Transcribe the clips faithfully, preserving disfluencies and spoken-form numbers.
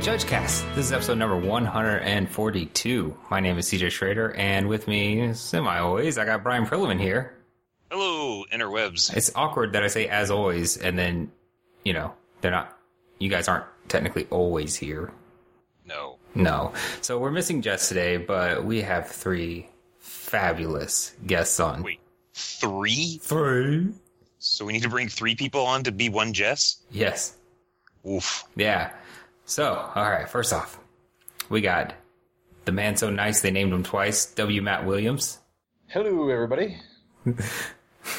JudgeCast. This is episode number one forty-two. My name is C J Schrader, and with me, as semi-always, I got Brian Prilliman here. Hello, interwebs. It's awkward that I say as always, and then, you know, they're not, you guys aren't technically always here. No. No. So we're missing Jess today, but we have three fabulous guests on. Wait, three? Three. So we need to bring three people on to be one Jess? Yes. Oof. Yeah. So, all right, first off, we got the man so nice they named him twice, W. Matt Williams. Hello, everybody.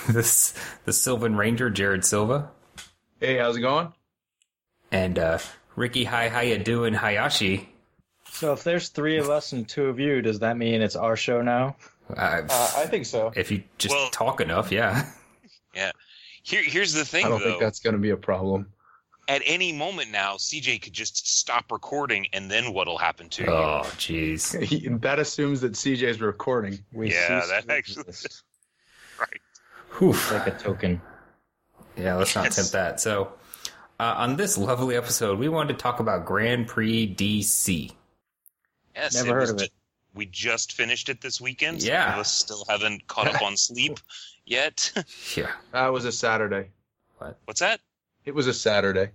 this the Sylvan Ranger, Jared Silva. Hey, how's it going? And uh, Ricky Hi Hiya Doin Hayashi. So if there's three of us and two of you, does that mean it's our show now? Uh, uh, I think so. If you just well, talk enough, yeah. Yeah. Here, here's the thing, though. I don't though. think that's going to be a problem. At any moment now, C J could just stop recording, and then what'll happen to you? Oh, jeez. That assumes that C J's recording. We yeah, that actually is. Right. Whew. It's like a token. Yeah, let's not yes. tempt that. So, uh, on this lovely episode, we wanted to talk about Grand Prix D C. Yes, Never heard of ju- it. We just finished it this weekend. Yeah. Some of us still haven't caught up on sleep yet. Yeah. That was a Saturday. What? What's that? It was a Saturday.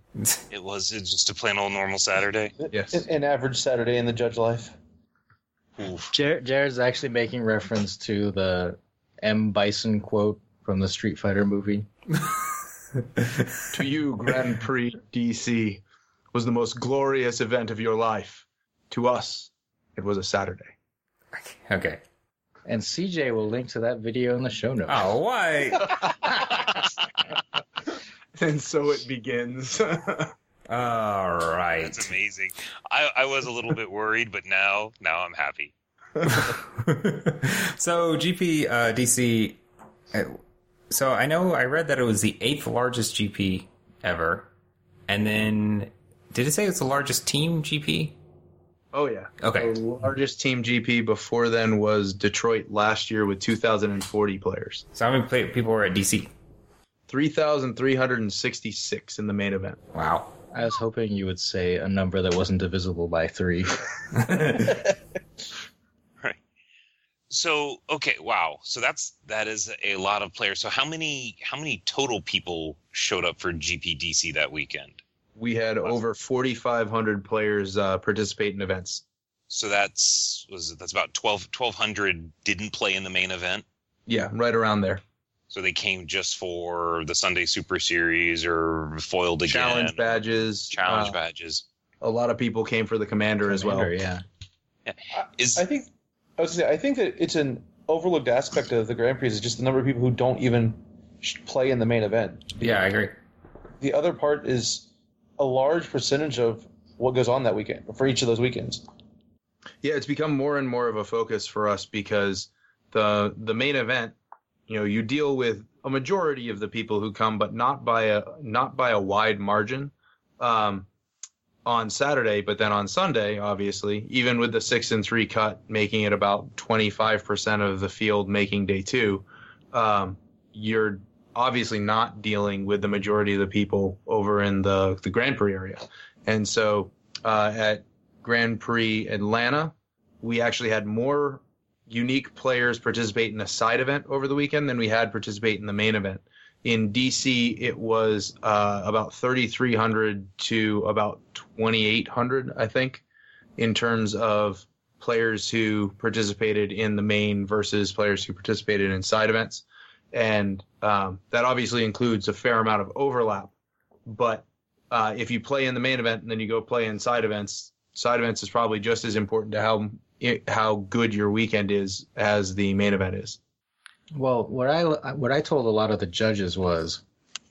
It was just a plain old normal Saturday. Yes. An average Saturday in the judge life. Oof. Jared, Jared's actually making reference to the M. Bison quote from the Street Fighter movie. To you, Grand Prix D C was the most glorious event of your life. To us, it was a Saturday. Okay. And C J will link to that video in the show notes. Oh, why? And so it begins. All right. That's amazing. I, I was a little bit worried, but now now I'm happy. So G P uh, D C, so I know I read that it was the eighth largest G P ever. And then, did it say it's the largest team G P? Oh, yeah. Okay. The largest team G P before then was Detroit last year with two thousand forty players. So how many people were at D C? three thousand three hundred sixty-six in the main event. Wow. I was hoping you would say a number that wasn't divisible by three. Right. So, okay, wow. So that's that is a lot of players. So how many how many total people showed up for G P D C that weekend? We had wow. over forty-five hundred players uh, participate in events. So that's was it, that's about twelve, twelve hundred didn't play in the main event? Yeah, right around there. So they came just for the Sunday Super Series or foiled again. Challenge badges. Challenge uh, badges. A lot of people came for the Commander, Commander as well. Yeah. yeah. Is, I think I was gonna say, I think that it's an overlooked aspect of the Grand Prix is just the number of people who don't even play in the main event. Yeah, I agree. The other part is a large percentage of what goes on that weekend for each of those weekends. Yeah, it's become more and more of a focus for us because the the main event. You know, you deal with a majority of the people who come, but not by a not by a wide margin um, on Saturday. But then on Sunday, obviously, even with the six and three cut, making it about twenty-five percent of the field making day two, um, you're obviously not dealing with the majority of the people over in the, the Grand Prix area. And so uh, at Grand Prix Atlanta, we actually had more unique players participate in a side event over the weekend than we had participate in the main event. In D C, it was uh, about thirty-three hundred to about twenty-eight hundred, I think, in terms of players who participated in the main versus players who participated in side events. And um, that obviously includes a fair amount of overlap. But uh, if you play in the main event and then you go play in side events, side events is probably just as important to how It, how good your weekend is as the main event is. Well, what I what I told a lot of the judges was,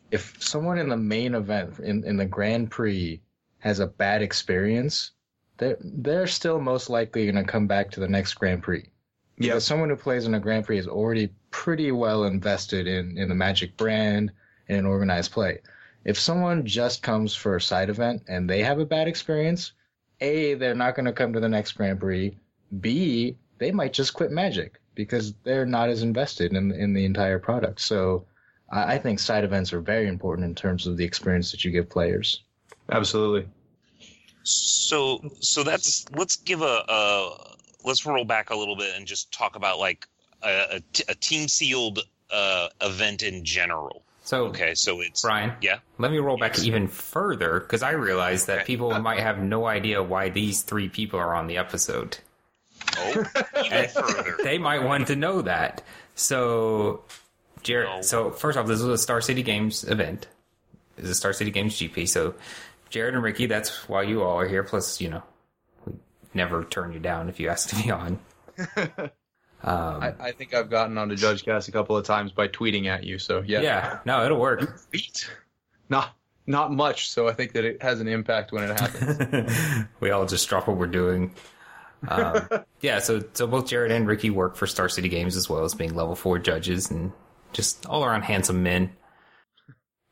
if someone in the main event in, in the Grand Prix has a bad experience, they're they're still most likely going to come back to the next Grand Prix. Yeah, someone who plays in a Grand Prix is already pretty well invested in in the Magic brand and in organized play. If someone just comes for a side event and they have a bad experience, A, they're not going to come to the next Grand Prix. B, they might just quit Magic because they're not as invested in in the entire product. So I think side events are very important in terms of the experience that you give players. Absolutely. So, so that's let's give a, a let's roll back a little bit and just talk about like a, a, a team sealed uh, event in general. So okay, so it's Brian. Yeah, let me roll back yes. even further because I realize okay. that people uh, might have no idea why these three people are on the episode. Oh, even further. They might want to know that. So, Jared. No. So first off, this was a Star City Games event. It's a Star City Games G P. So, Jared and Ricky, that's why you all are here. Plus, you know, we never turn you down if you ask to be on. Um, I, I think I've gotten onto JudgeCast a couple of times by tweeting at you, so yeah. Yeah, no, it'll work. Not, not much, so I think that it has an impact when it happens. We all just drop what we're doing. Um, yeah, so so both Jared and Ricky work for Star City Games as well as being level four judges and just all around handsome men.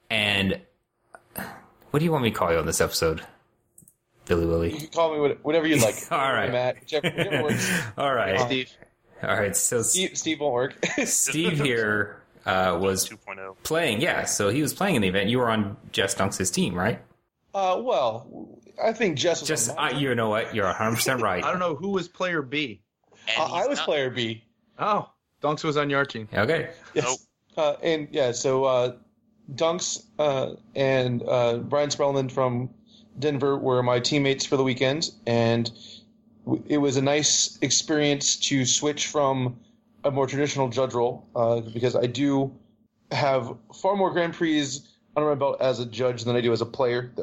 And what do you want me to call you on this episode? Billy Willie? You can call me whatever you'd like. All right. Matt, whichever, whichever works. All right. Um, Steve. All right, so Steve, Steve won't work. Steve here uh, was two point oh playing, yeah. So he was playing in the event. You were on Jess Dunks' team, right? Uh, well, I think Jess was. Just uh, you know what? You're one hundred percent right. I don't know who was player B. Uh, I was not. Player B. Oh, Dunks was on your team. Okay. Yes. Nope. Uh, and yeah, so uh, Dunks uh, and uh, Brian Spellman from Denver were my teammates for the weekend, and it was a nice experience to switch from a more traditional judge role uh, because I do have far more Grand Prix under my belt as a judge than I do as a player.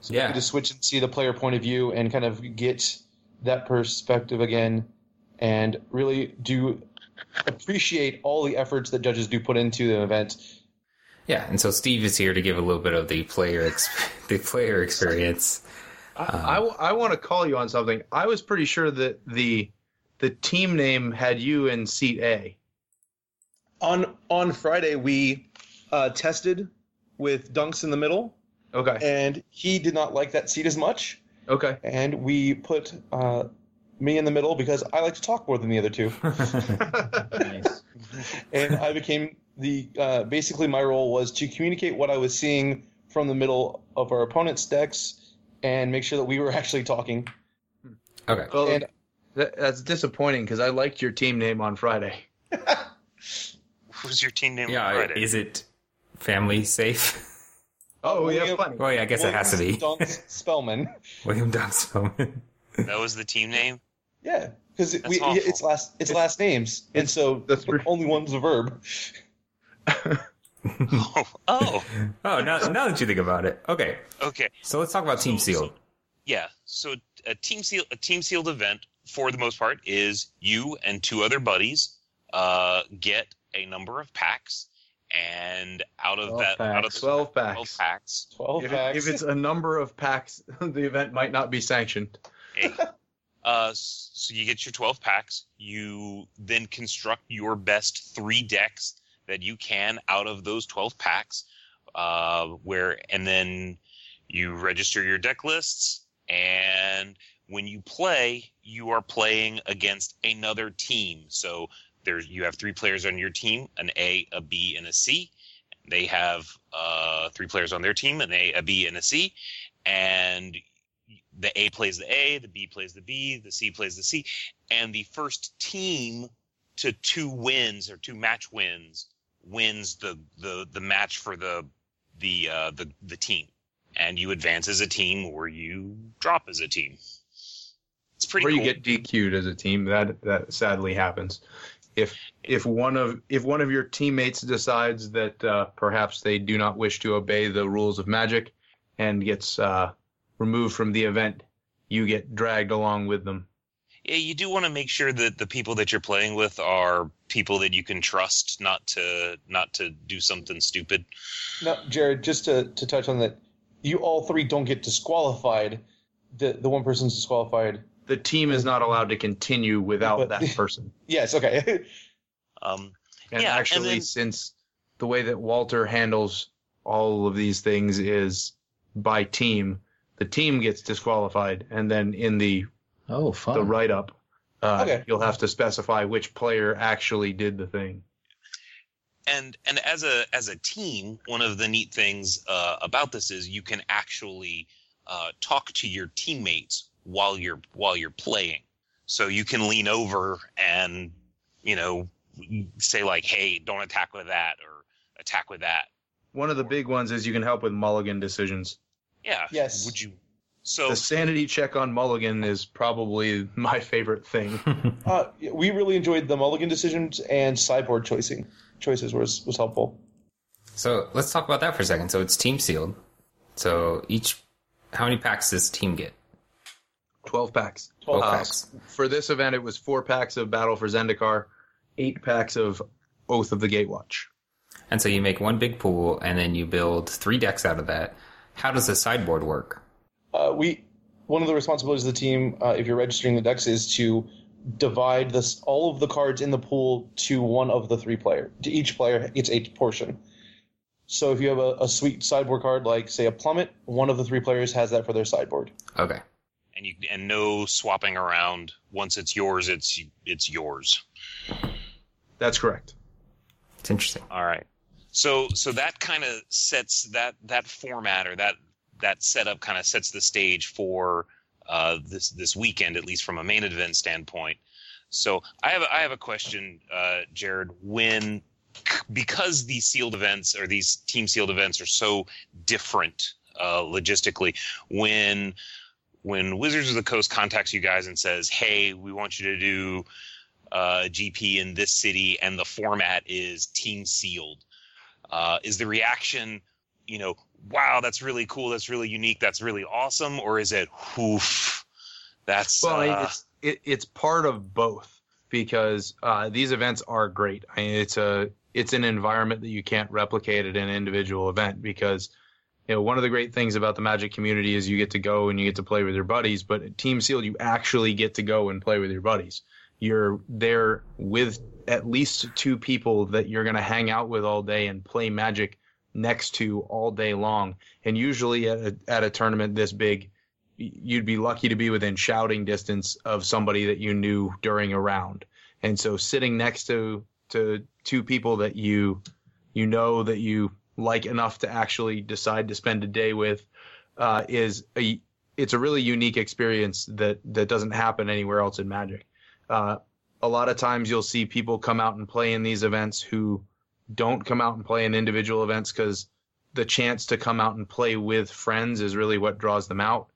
So yeah. I could just switch and see the player point of view and kind of get that perspective again and really do appreciate all the efforts that judges do put into the event. Yeah, and so Steve is here to give a little bit of the player exp- the player experience. I, I, I want to call you on something. I was pretty sure that the the team name had you in seat A. On on Friday, we uh, tested with Dunks in the middle. Okay. And he did not like that seat as much. Okay. And we put uh, me in the middle because I like to talk more than the other two. Nice. And I became the uh, – basically my role was to communicate what I was seeing from the middle of our opponent's decks – and make sure that we were actually talking. Okay. Well, and that, that's disappointing because I liked your team name on Friday. What was your team name yeah, on Friday? Is it family safe? Oh, we have plenty. Oh, yeah, I guess William it has to be. Dunks Spellman. William Dunks Spellman. That was the team name? Yeah, because it, it's last it's, it's last names, and so that's the only one's a verb. oh, oh, oh! Now, now that you think about it, okay, okay. So let's talk about team sealed. So, yeah, so a team seal, a team sealed event for the most part is you and two other buddies uh, get a number of packs, and out of that, packs. out of twelve packs, twelve packs, twelve if, packs. If it's a number of packs, the event might not be sanctioned. Okay. Uh, so you get your twelve packs. You then construct your best three decks that you can out of those twelve packs, uh, where and then you register your deck lists, and when you play, you are playing against another team. So there's you have three players on your team, an A, a B, and a C. They have uh, three players on their team, an A, a B, and a C. And the A plays the A, the B plays the B, the C plays the C. And the first team to two wins or two match wins wins the, the, the match for the the uh, the the team, and you advance as a team or you drop as a team. It's pretty. Or cool. You get D Q'd as a team. That that sadly happens. If if one of if one of your teammates decides that uh, perhaps they do not wish to obey the rules of Magic, and gets uh, removed from the event, you get dragged along with them. Yeah, you do want to make sure that the people that you're playing with are people that you can trust not to not to do something stupid. No, Jared, just to, to touch on that, you all three don't get disqualified. The the one person's disqualified. The team is not allowed to continue without but, that person. Yes, okay. um, and yeah, actually, and then, since the way that Walter handles all of these things is by team, the team gets disqualified, and then in the Oh, fun. The write-up. Uh, okay. You'll have to specify which player actually did the thing. And and as a as a team, one of the neat things uh, about this is you can actually uh, talk to your teammates while you're while you're playing. So you can lean over and, you know, say like, hey, don't attack with that or attack with that. One of the big ones is you can help with mulligan decisions. Yeah. Yes. Would you? So the sanity check on mulligan is probably my favorite thing. uh, we really enjoyed the mulligan decisions, and sideboard choicing choices was was helpful. So let's talk about that for a second. So it's team sealed. So each, how many packs does team get? Twelve packs. Twelve uh, packs. For this event, it was four packs of Battle for Zendikar, eight packs of Oath of the Gatewatch. And so you make one big pool, and then you build three decks out of that. How does the sideboard work? Uh, we one of the responsibilities of the team, uh, if you're registering the decks, is to divide this all of the cards in the pool to one of the three player. To each player gets a portion. So if you have a, a sweet sideboard card, like say a Plummet, one of the three players has that for their sideboard. Okay. And you and no swapping around. Once it's yours, it's it's yours. That's correct. It's interesting. All right. So so that kind of sets that that format or that. That setup kind of sets the stage for uh, this this weekend, at least from a main event standpoint. So I have I have a question, uh, Jared. When because these sealed events or these team sealed events are so different uh, logistically, when when Wizards of the Coast contacts you guys and says, "Hey, we want you to do uh, G P in this city, and the format is team sealed," uh, is the reaction, you know, wow, that's really cool, that's really unique, that's really awesome, or is it, oof, that's... Well, uh, it's, it, it's part of both, because uh, these events are great. I mean, it's a it's an environment that you can't replicate at an individual event, because you know one of the great things about the Magic community is you get to go and you get to play with your buddies, but at Team Sealed, you actually get to go and play with your buddies. You're there with at least two people that you're going to hang out with all day and play Magic next to all day long. And usually at a, at a tournament this big, you'd be lucky to be within shouting distance of somebody that you knew during a round. And so sitting next to to two people that you you know that you like enough to actually decide to spend a day with uh, is a it's a really unique experience that that doesn't happen anywhere else in Magic. Uh, a lot of times you'll see people come out and play in these events who don't come out and play in individual events, because the chance to come out and play with friends is really what draws them out.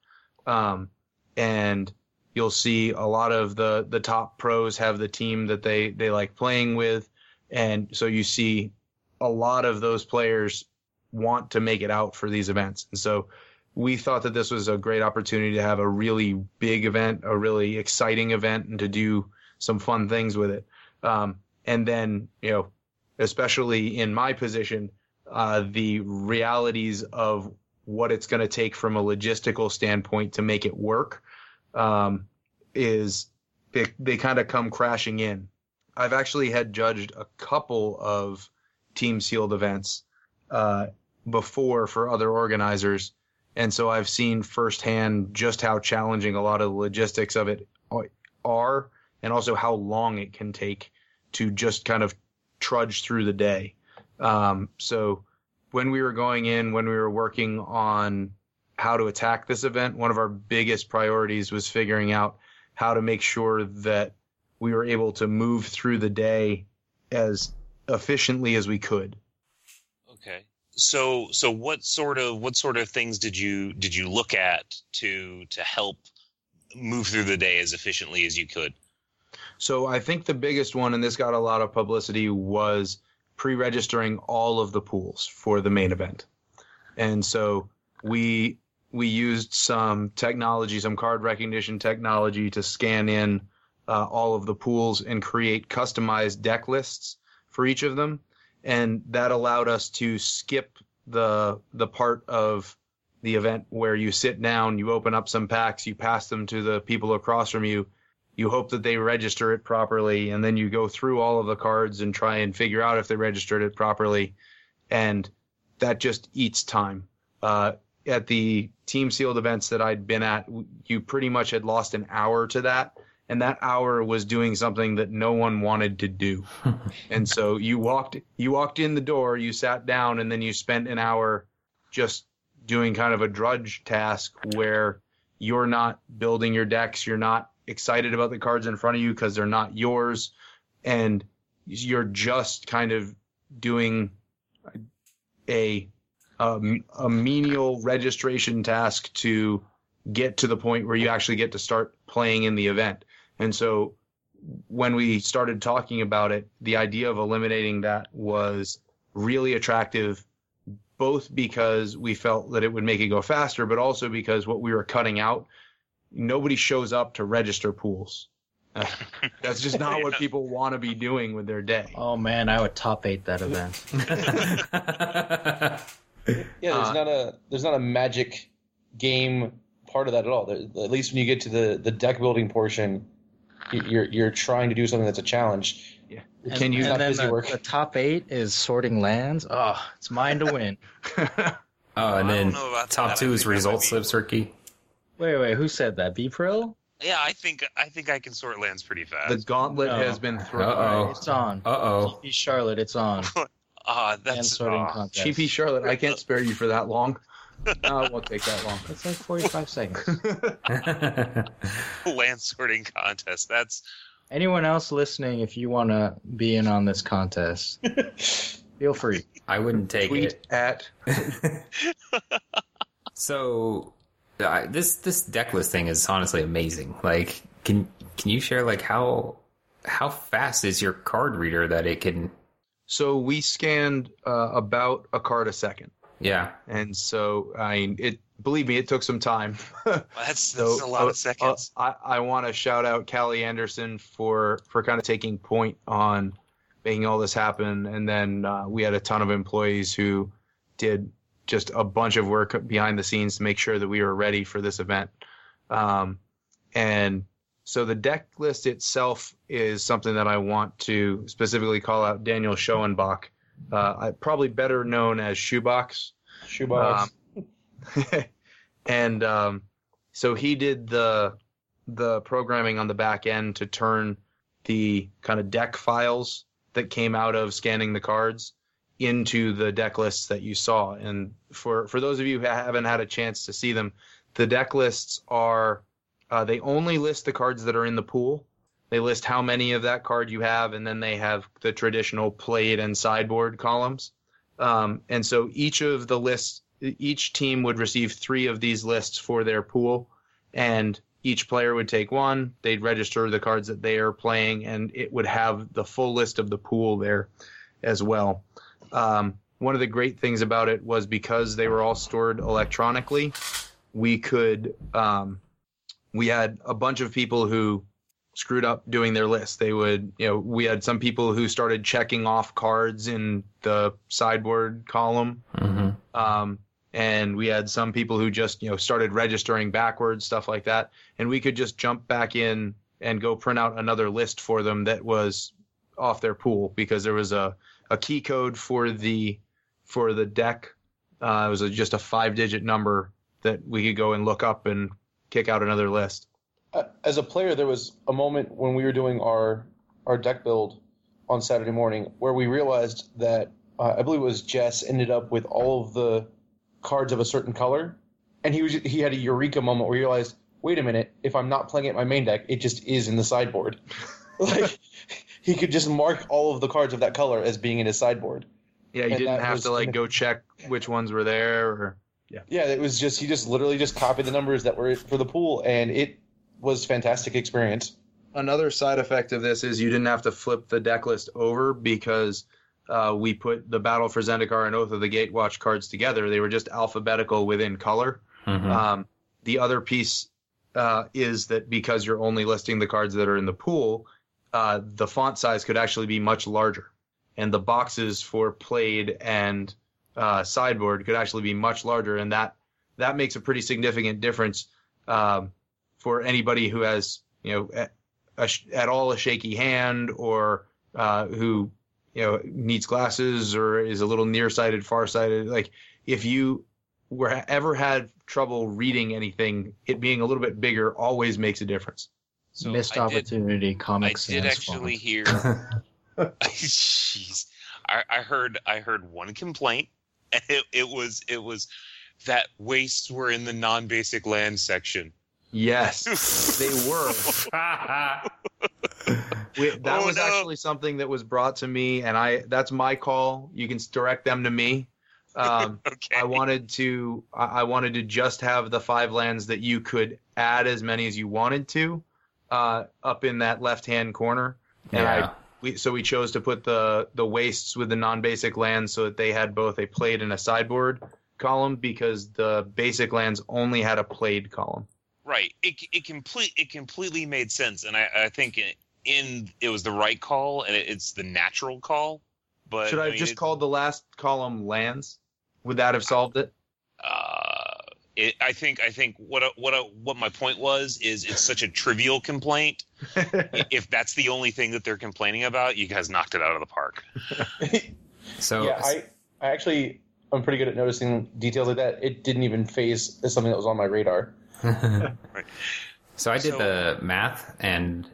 Um, and you'll see a lot of the, the top pros have the team that they, they like playing with. And so you see a lot of those players want to make it out for these events. And so we thought that this was a great opportunity to have a really big event, a really exciting event, and to do some fun things with it. Um, and then, you know, especially in my position, uh, the realities of what it's going to take from a logistical standpoint to make it work um, is they, they kind of come crashing in. I've actually had judged a couple of team sealed events uh, before for other organizers. And so I've seen firsthand just how challenging a lot of the logistics of it are, and also how long it can take to just kind of trudge through the day. Um, so when we were going in, when we were working on how to attack this event, one of our biggest priorities was figuring out how to make sure that we were able to move through the day as efficiently as we could. Okay. So, so what sort of, what sort of things did you, did you look at to, to help move through the day as efficiently as you could? So I think the biggest one, and this got a lot of publicity, was pre-registering all of the pools for the main event. And so we we used some technology, some card recognition technology, to scan in uh, all of the pools and create customized deck lists for each of them. And that allowed us to skip the the part of the event where you sit down, you open up some packs, you pass them to the people across from you, you hope that they register it properly, and then you go through all of the cards and try and figure out if they registered it properly. And that just eats time. Uh, at the team sealed events that I'd been at, you pretty much had lost an hour to that. And that hour was doing something that no one wanted to do. And so you walked, you walked in the door, you sat down, and then you spent an hour just doing kind of a drudge task where you're not building your decks, you're not excited about the cards in front of you because they're not yours, and you're just kind of doing a a, a menial registration task to get to the point where you actually get to start playing in the event. And so when we started talking about it, the idea of eliminating that was really attractive, both because we felt that it would make it go faster, but also because what we were cutting out, nobody shows up to register pools. Uh, that's just not yeah. what people want to be doing with their day. Oh, man, I would top eight that event. yeah, there's, uh, not a, there's not a magic game part of that at all. There, at least when you get to the, the deck building portion, you're you're trying to do something that's a challenge. Yeah. And, Can you? And then the, work. the top eight is sorting lands. Oh, it's mine to win. oh, well, and then top two is result slips, Ricky. Wait, wait, who said that? B-Prill? Yeah, I think I think I can sort lands pretty fast. The gauntlet oh. has been thrown. Uh-oh. It's on. Uh-oh. G P Charlotte, it's on. Ah, uh, that's uh, G P Charlotte, I can't spare you for that long. No, it won't take that long. It's like forty-five seconds. Land sorting contest. That's anyone else listening. If you want to be in on this contest, feel free. I wouldn't take Tweet it. At so uh, this this deck list thing is honestly amazing. Like, can can you share like how how fast is your card reader that it can? So we scanned uh, about a card a second. Yeah, and so I mean, it. Believe me, it took some time. Well, that's, so, that's a lot uh, of seconds. Uh, I, I want to shout out Callie Anderson for for kind of taking point on making all this happen, and then uh, we had a ton of employees who did just a bunch of work behind the scenes to make sure that we were ready for this event. Um, and so the deck list itself is something that I want to specifically call out Daniel Schoenbach. Uh, probably better known as Shoebox. Shoebox. Um, and um, so he did the the programming on the back end to turn the kind of deck files that came out of scanning the cards into the deck lists that you saw. And for, for those of you who haven't had a chance to see them, the deck lists are, uh, they only list the cards that are in the pool. They list how many of that card you have, and then they have the traditional played and sideboard columns. Um, and so each of the lists, each team would receive three of these lists for their pool, and each player would take one. They'd register the cards that they are playing, and it would have the full list of the pool there as well. Um, one of the great things about it was because they were all stored electronically, we could um, we had a bunch of people who screwed up doing their list. They would, you know, we had some people who started checking off cards in the sideboard column. Mm-hmm. Um, and we had some people who just, you know, started registering backwards, stuff like that. And we could just jump back in and go print out another list for them that was off their pool, because there was a, a key code for the, for the deck. Uh, it was a, just a five digit number that we could go and look up and kick out another list. As a player, there was a moment when we were doing our, our deck build on Saturday morning where we realized that uh, I believe it was Jess ended up with all of the cards of a certain color, and he was he had a eureka moment where he realized, wait a minute, if I'm not playing it in my main deck, it just is in the sideboard. Like, he could just mark all of the cards of that color as being in his sideboard. Yeah, you and didn't have to like go check which ones were there. Or yeah, yeah, it was just he just literally just copied the numbers that were for the pool, and it was fantastic experience. Another side effect of this is you didn't have to flip the deck list over, because uh, we put the Battle for Zendikar and Oath of the Gatewatch cards together. They were just alphabetical within color. Mm-hmm. Um, the other piece uh, is that because you're only listing the cards that are in the pool, uh, the font size could actually be much larger. And the boxes for played and uh, sideboard could actually be much larger. And that, that makes a pretty significant difference. Um, For anybody who has, you know, a, a, at all a shaky hand, or uh, who, you know, needs glasses or is a little nearsighted, farsighted, like if you were ever had trouble reading anything, it being a little bit bigger always makes a difference. So missed I opportunity, did, Comic Sans. I did actually font. hear. Jeez, I, I heard. I heard one complaint, and it, it was it was that wastes were in the non-basic land section. Yes, they were. we, that oh, was no. actually something that was brought to me, and I that's my call. You can direct them to me. Um, okay. I wanted to I wanted to just have the five lands that you could add as many as you wanted to uh, up in that left-hand corner. Yeah. And I, we, so we chose to put the, the wastes with the non-basic lands so that they had both a played and a sideboard column, because the basic lands only had a played column. Right. It it complete it completely made sense, and I, I think in, in it was the right call, and it, it's the natural call. But should I have I mean, just it, called the last column lands? Would that have solved it? Uh, it, I think I think what a, what a, what my point was is it's such a trivial complaint. If that's the only thing that they're complaining about, you guys knocked it out of the park. So yeah, I I actually I'm pretty good at noticing details like that. It didn't even phase as something that was on my radar. Right. So I did so, the math, and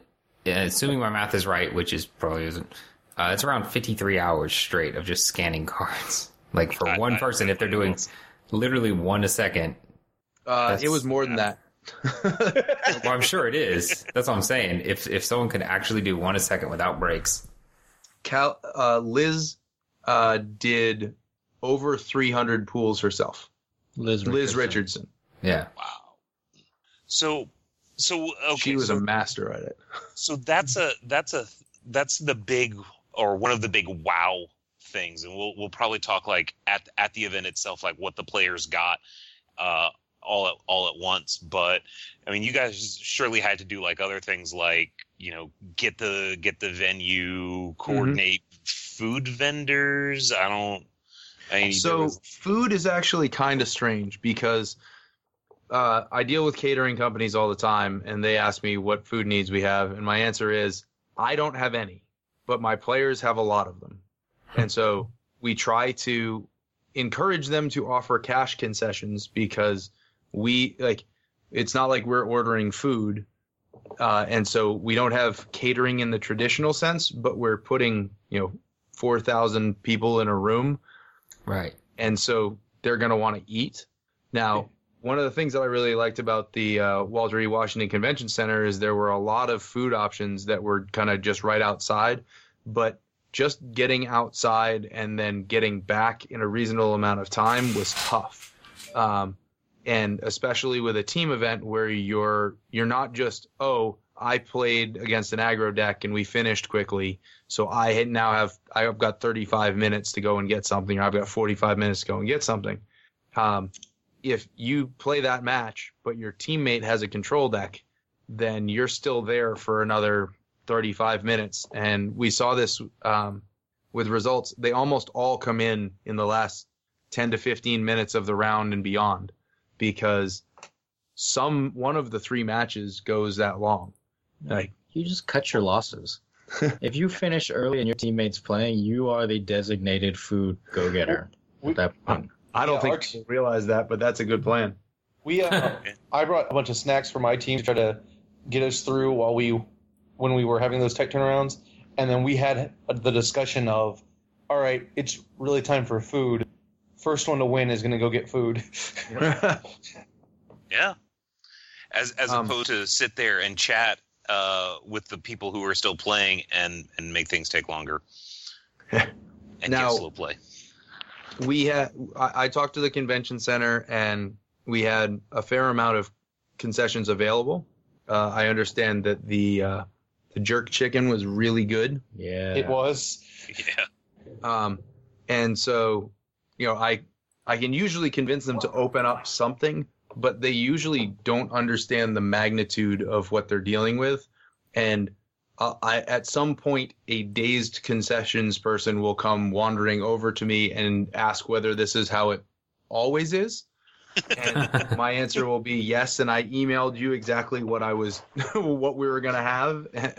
assuming my math is right, which is probably isn't, uh, it's around fifty-three hours straight of just scanning cards. Like for I, one I, person, I, if they're doing literally one a second, uh, it was more than yeah. that. Well, I'm sure it is. That's what I'm saying. If if someone could actually do one a second without breaks, Cal uh, Liz uh, did over three hundred pools herself. Liz Richardson. Liz Richardson. Yeah. Wow. So, so okay. She was so, a master at it. So that's a that's a that's the big or one of the big wow things, and we'll we'll probably talk like at at the event itself, like what the players got, uh, all at all at once. But I mean, you guys surely had to do like other things, like you know, get the get the venue, coordinate mm-hmm. food vendors. I don't. I mean, so there was... food is actually kind of strange because. Uh, I deal with catering companies all the time, and they ask me what food needs we have, and my answer is I don't have any, but my players have a lot of them. And so we try to encourage them to offer cash concessions because we like it's not like we're ordering food, uh, and so we don't have catering in the traditional sense, but we're putting you know four thousand people in a room, right? And so they're going to want to eat now. One of the things that I really liked about the uh, Walter E. Washington Convention Center is there were a lot of food options that were kind of just right outside, but just getting outside and then getting back in a reasonable amount of time was tough. Um, and especially with a team event where you're you're not just, oh, I played against an aggro deck and we finished quickly, so I now have I've got thirty-five minutes to go and get something, or I've got forty-five minutes to go and get something. Um, If you play that match, but your teammate has a control deck, then you're still there for another thirty-five minutes. And we saw this um, with results. They almost all come in in the last ten to fifteen minutes of the round and beyond, because some one of the three matches goes that long. Like you just cut your losses. If you finish early and your teammate's playing, you are the designated food go-getter at that point. I don't yeah, think people realize that, but that's a good plan. We, uh, I brought a bunch of snacks for my team to try to get us through while we, when we were having those tech turnarounds, and then we had the discussion of, all right, it's really time for food. First one to win is going to go get food. Yeah, as as um, opposed to sit there and chat uh, with the people who are still playing and and make things take longer. And now, get slow play. We had. I talked to the convention center, and we had a fair amount of concessions available. Uh, I understand that the uh, the jerk chicken was really good. Yeah, it was. Yeah. Um, and so, you know, I I can usually convince them to open up something, but they usually don't understand the magnitude of what they're dealing with, and. Uh, I, at some point, a dazed concessions person will come wandering over to me and ask whether this is how it always is. And my answer will be yes. And I emailed you exactly what I was, what we were going to have. Uh,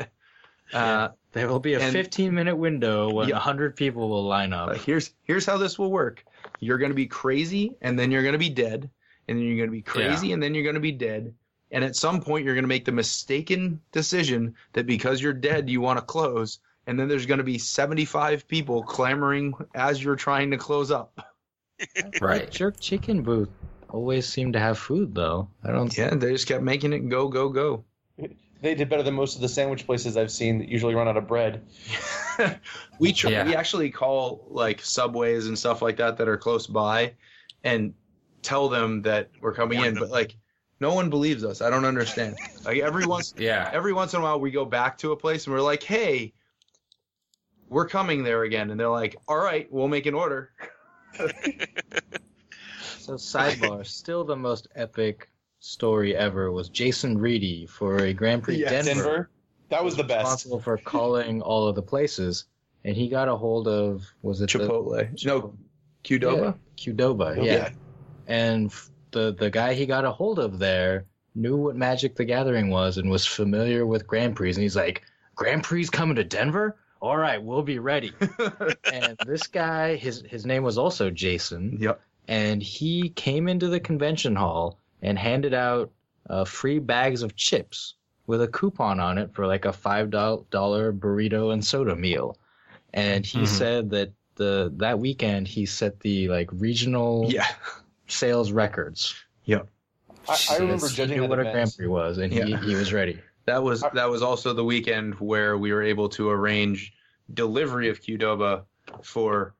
yeah, there will be a fifteen minute window when yeah, one hundred people will line up. Uh, here's, here's how this will work. You're going to be crazy, and then you're going to be dead. And then you're going to be crazy, yeah. and then you're going to be dead. And at some point, you're going to make the mistaken decision that because you're dead, you want to close. And then there's going to be seventy-five people clamoring as you're trying to close up. Right. Jerk chicken booth always seem to have food, though. I don't. Yeah, they just kept making it go, go, go. They did better than most of the sandwich places I've seen that usually run out of bread. we tr- yeah. we actually call like Subways and stuff like that that are close by, and tell them that we're coming yeah, in, no. but like no one believes us. I don't understand. Like every once, yeah, every once in a while we go back to a place and we're like, hey, we're coming there again, and they're like, all right, we'll make an order. So sidebar, still the most epic story ever was Jason Reedy for a Grand Prix yeah, Denver. Denver. That was the best. Responsible for calling all of the places, and he got a hold of was it Chipotle? The, no, Qdoba. Yeah, Qdoba, yeah. yeah. And the the guy he got a hold of there knew what Magic the Gathering was and was familiar with Grand Prix, and he's like, Grand Prix's coming to Denver? All right, we'll be ready. And this guy, his his name was also Jason. Yep. And he came into the convention hall and handed out uh, free bags of chips with a coupon on it for like a five dollar burrito and soda meal. And he mm-hmm. said that the that weekend he set the like regional yeah. sales records. Yep. I, I remember judging what events. a Grand Prix was, and yeah. he, he was ready. That was that was also the weekend where we were able to arrange delivery of Qdoba for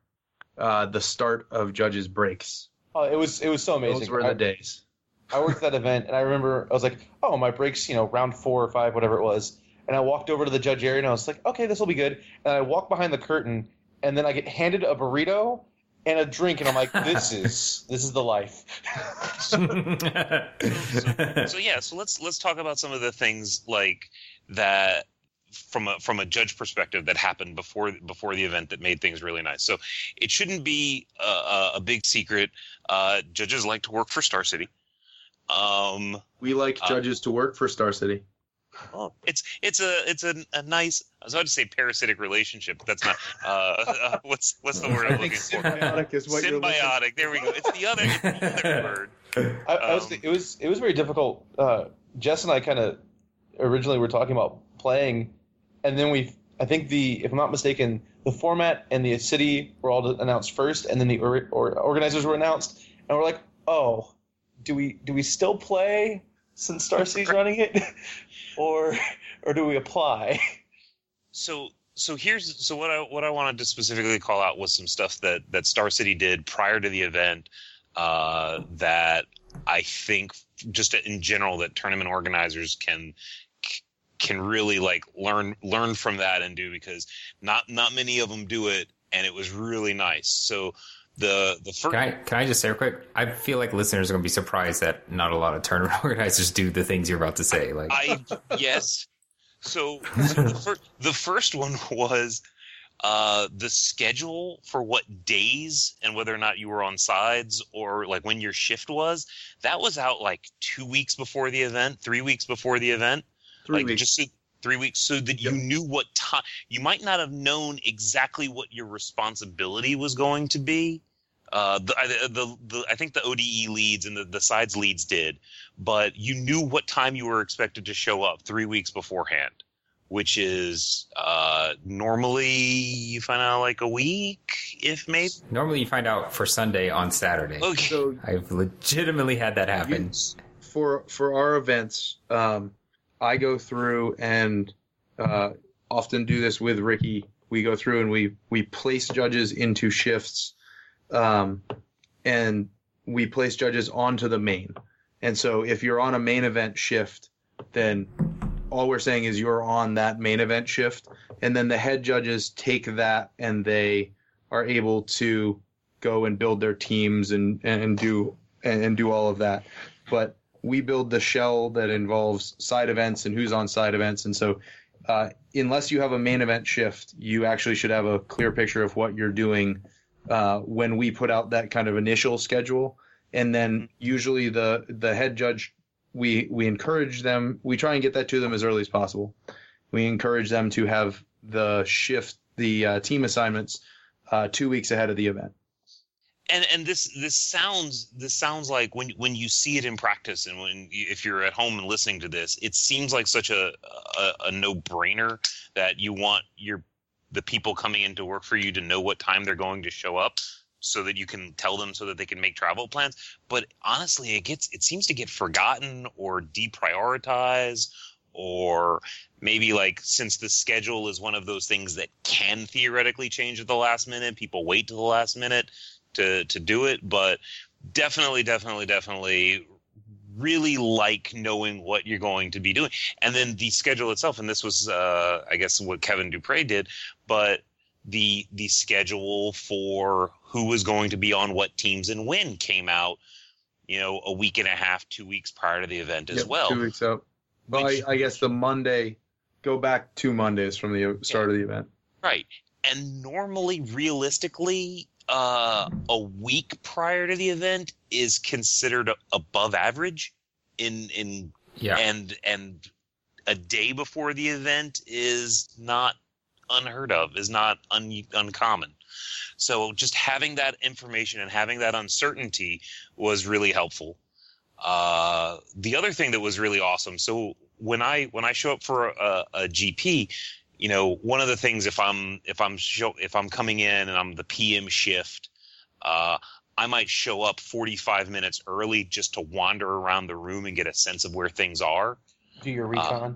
uh, the start of judges' breaks. Oh, it was it was so amazing. Those were the I, days. I worked that event, and I remember I was like, oh, my break's, you know, round four or five, whatever it was. And I walked over to the judge area, and I was like, okay, this will be good. And I walk behind the curtain, and then I get handed a burrito and a drink, and I'm like, this is this is the life. so, so, so, yeah, so let's let's talk about some of the things like that from a from a judge perspective that happened before before the event that made things really nice. So it shouldn't be a, a big secret. Uh, judges like to work for Star City. Um, we like judges uh, to work for Star City. Oh, it's it's a it's a, a nice. I was about to say parasitic relationship, but that's not. Uh, uh, what's what's the word I'm looking for? Symbiotic is what symbiotic, you're symbiotic. There we go. It's the other, it's the other word. I, I was, um, it was it was very difficult. Uh, Jess and I kind of originally were talking about playing, and then we. I think the if I'm not mistaken, the format and the city were all announced first, and then the or, or, organizers were announced, and we're like, oh. Do we do we still play since Star City's running it, or or do we apply? So so here's so what I what I wanted to specifically call out was some stuff that, that Star City did prior to the event uh, that I think just in general that tournament organizers can can really like learn learn from that and do because not not many of them do it and it was really nice. So. The the first... can I can I just say real quick? I feel like listeners are going to be surprised that not a lot of tournament organizers do the things you're about to say. Like I yes, so, so the first the first one was uh, the schedule for what days and whether or not you were on sides or like when your shift was. That was out like two weeks before the event, three weeks before the event, three like weeks. just. So, Three weeks so that you yep. knew what time you might not have known exactly what your responsibility was going to be. Uh, the, the, the, the, I think the O D E leads and the, the sides leads did, but you knew what time you were expected to show up three weeks beforehand, which is uh, normally you find out like a week, if maybe. Normally you find out for Sunday on Saturday. Okay. So I've legitimately had that happen. You, for, for our events, um, I go through and uh, often do this with Ricky. We go through and we, we place judges into shifts, um, and we place judges onto the main. And so if you're on a main event shift, then all we're saying is you're on that main event shift. And then the head judges take that and they are able to go and build their teams and, and do and do all of that. But we build the shell that involves side events and who's on side events. And so uh, unless you have a main event shift, you actually should have a clear picture of what you're doing uh, when we put out that kind of initial schedule. And then usually the, the head judge, we, we encourage them. We try and get that to them as early as possible. We encourage them to have the shift, the uh, team assignments uh, two weeks ahead of the event. And and this this sounds this sounds like when when you see it in practice and when you, if you're at home and listening to this, it seems like such a, a, a no-brainer that you want your the people coming in to work for you to know what time they're going to show up so that you can tell them so that they can make travel plans. But honestly, it gets it seems to get forgotten or deprioritized, or maybe like since the schedule is one of those things that can theoretically change at the last minute, people wait to the last minute to to do it. But definitely, definitely, definitely really like knowing what you're going to be doing. And then the schedule itself, and this was, uh, I guess, what Kevin Dupre did, but the the schedule for who was going to be on what teams and when came out, you know, a week and a half, two weeks prior to the event as yep, well. Two weeks out. Well, Which, I, I guess the Monday, go back two Mondays from the start yeah, of the event. Right. And normally, realistically, uh, a week prior to the event is considered above average. In in yeah. and and a day before the event is not unheard of, is not un, uncommon. So just having that information and having that uncertainty was really helpful. Uh, the other thing that was really awesome. So when I, when I show up for a, a G P, you know, one of the things, if I'm, if I'm, show, if I'm coming in and I'm the P M shift, uh, I might show up forty-five minutes early just to wander around the room and get a sense of where things are. Do your recon. Uh,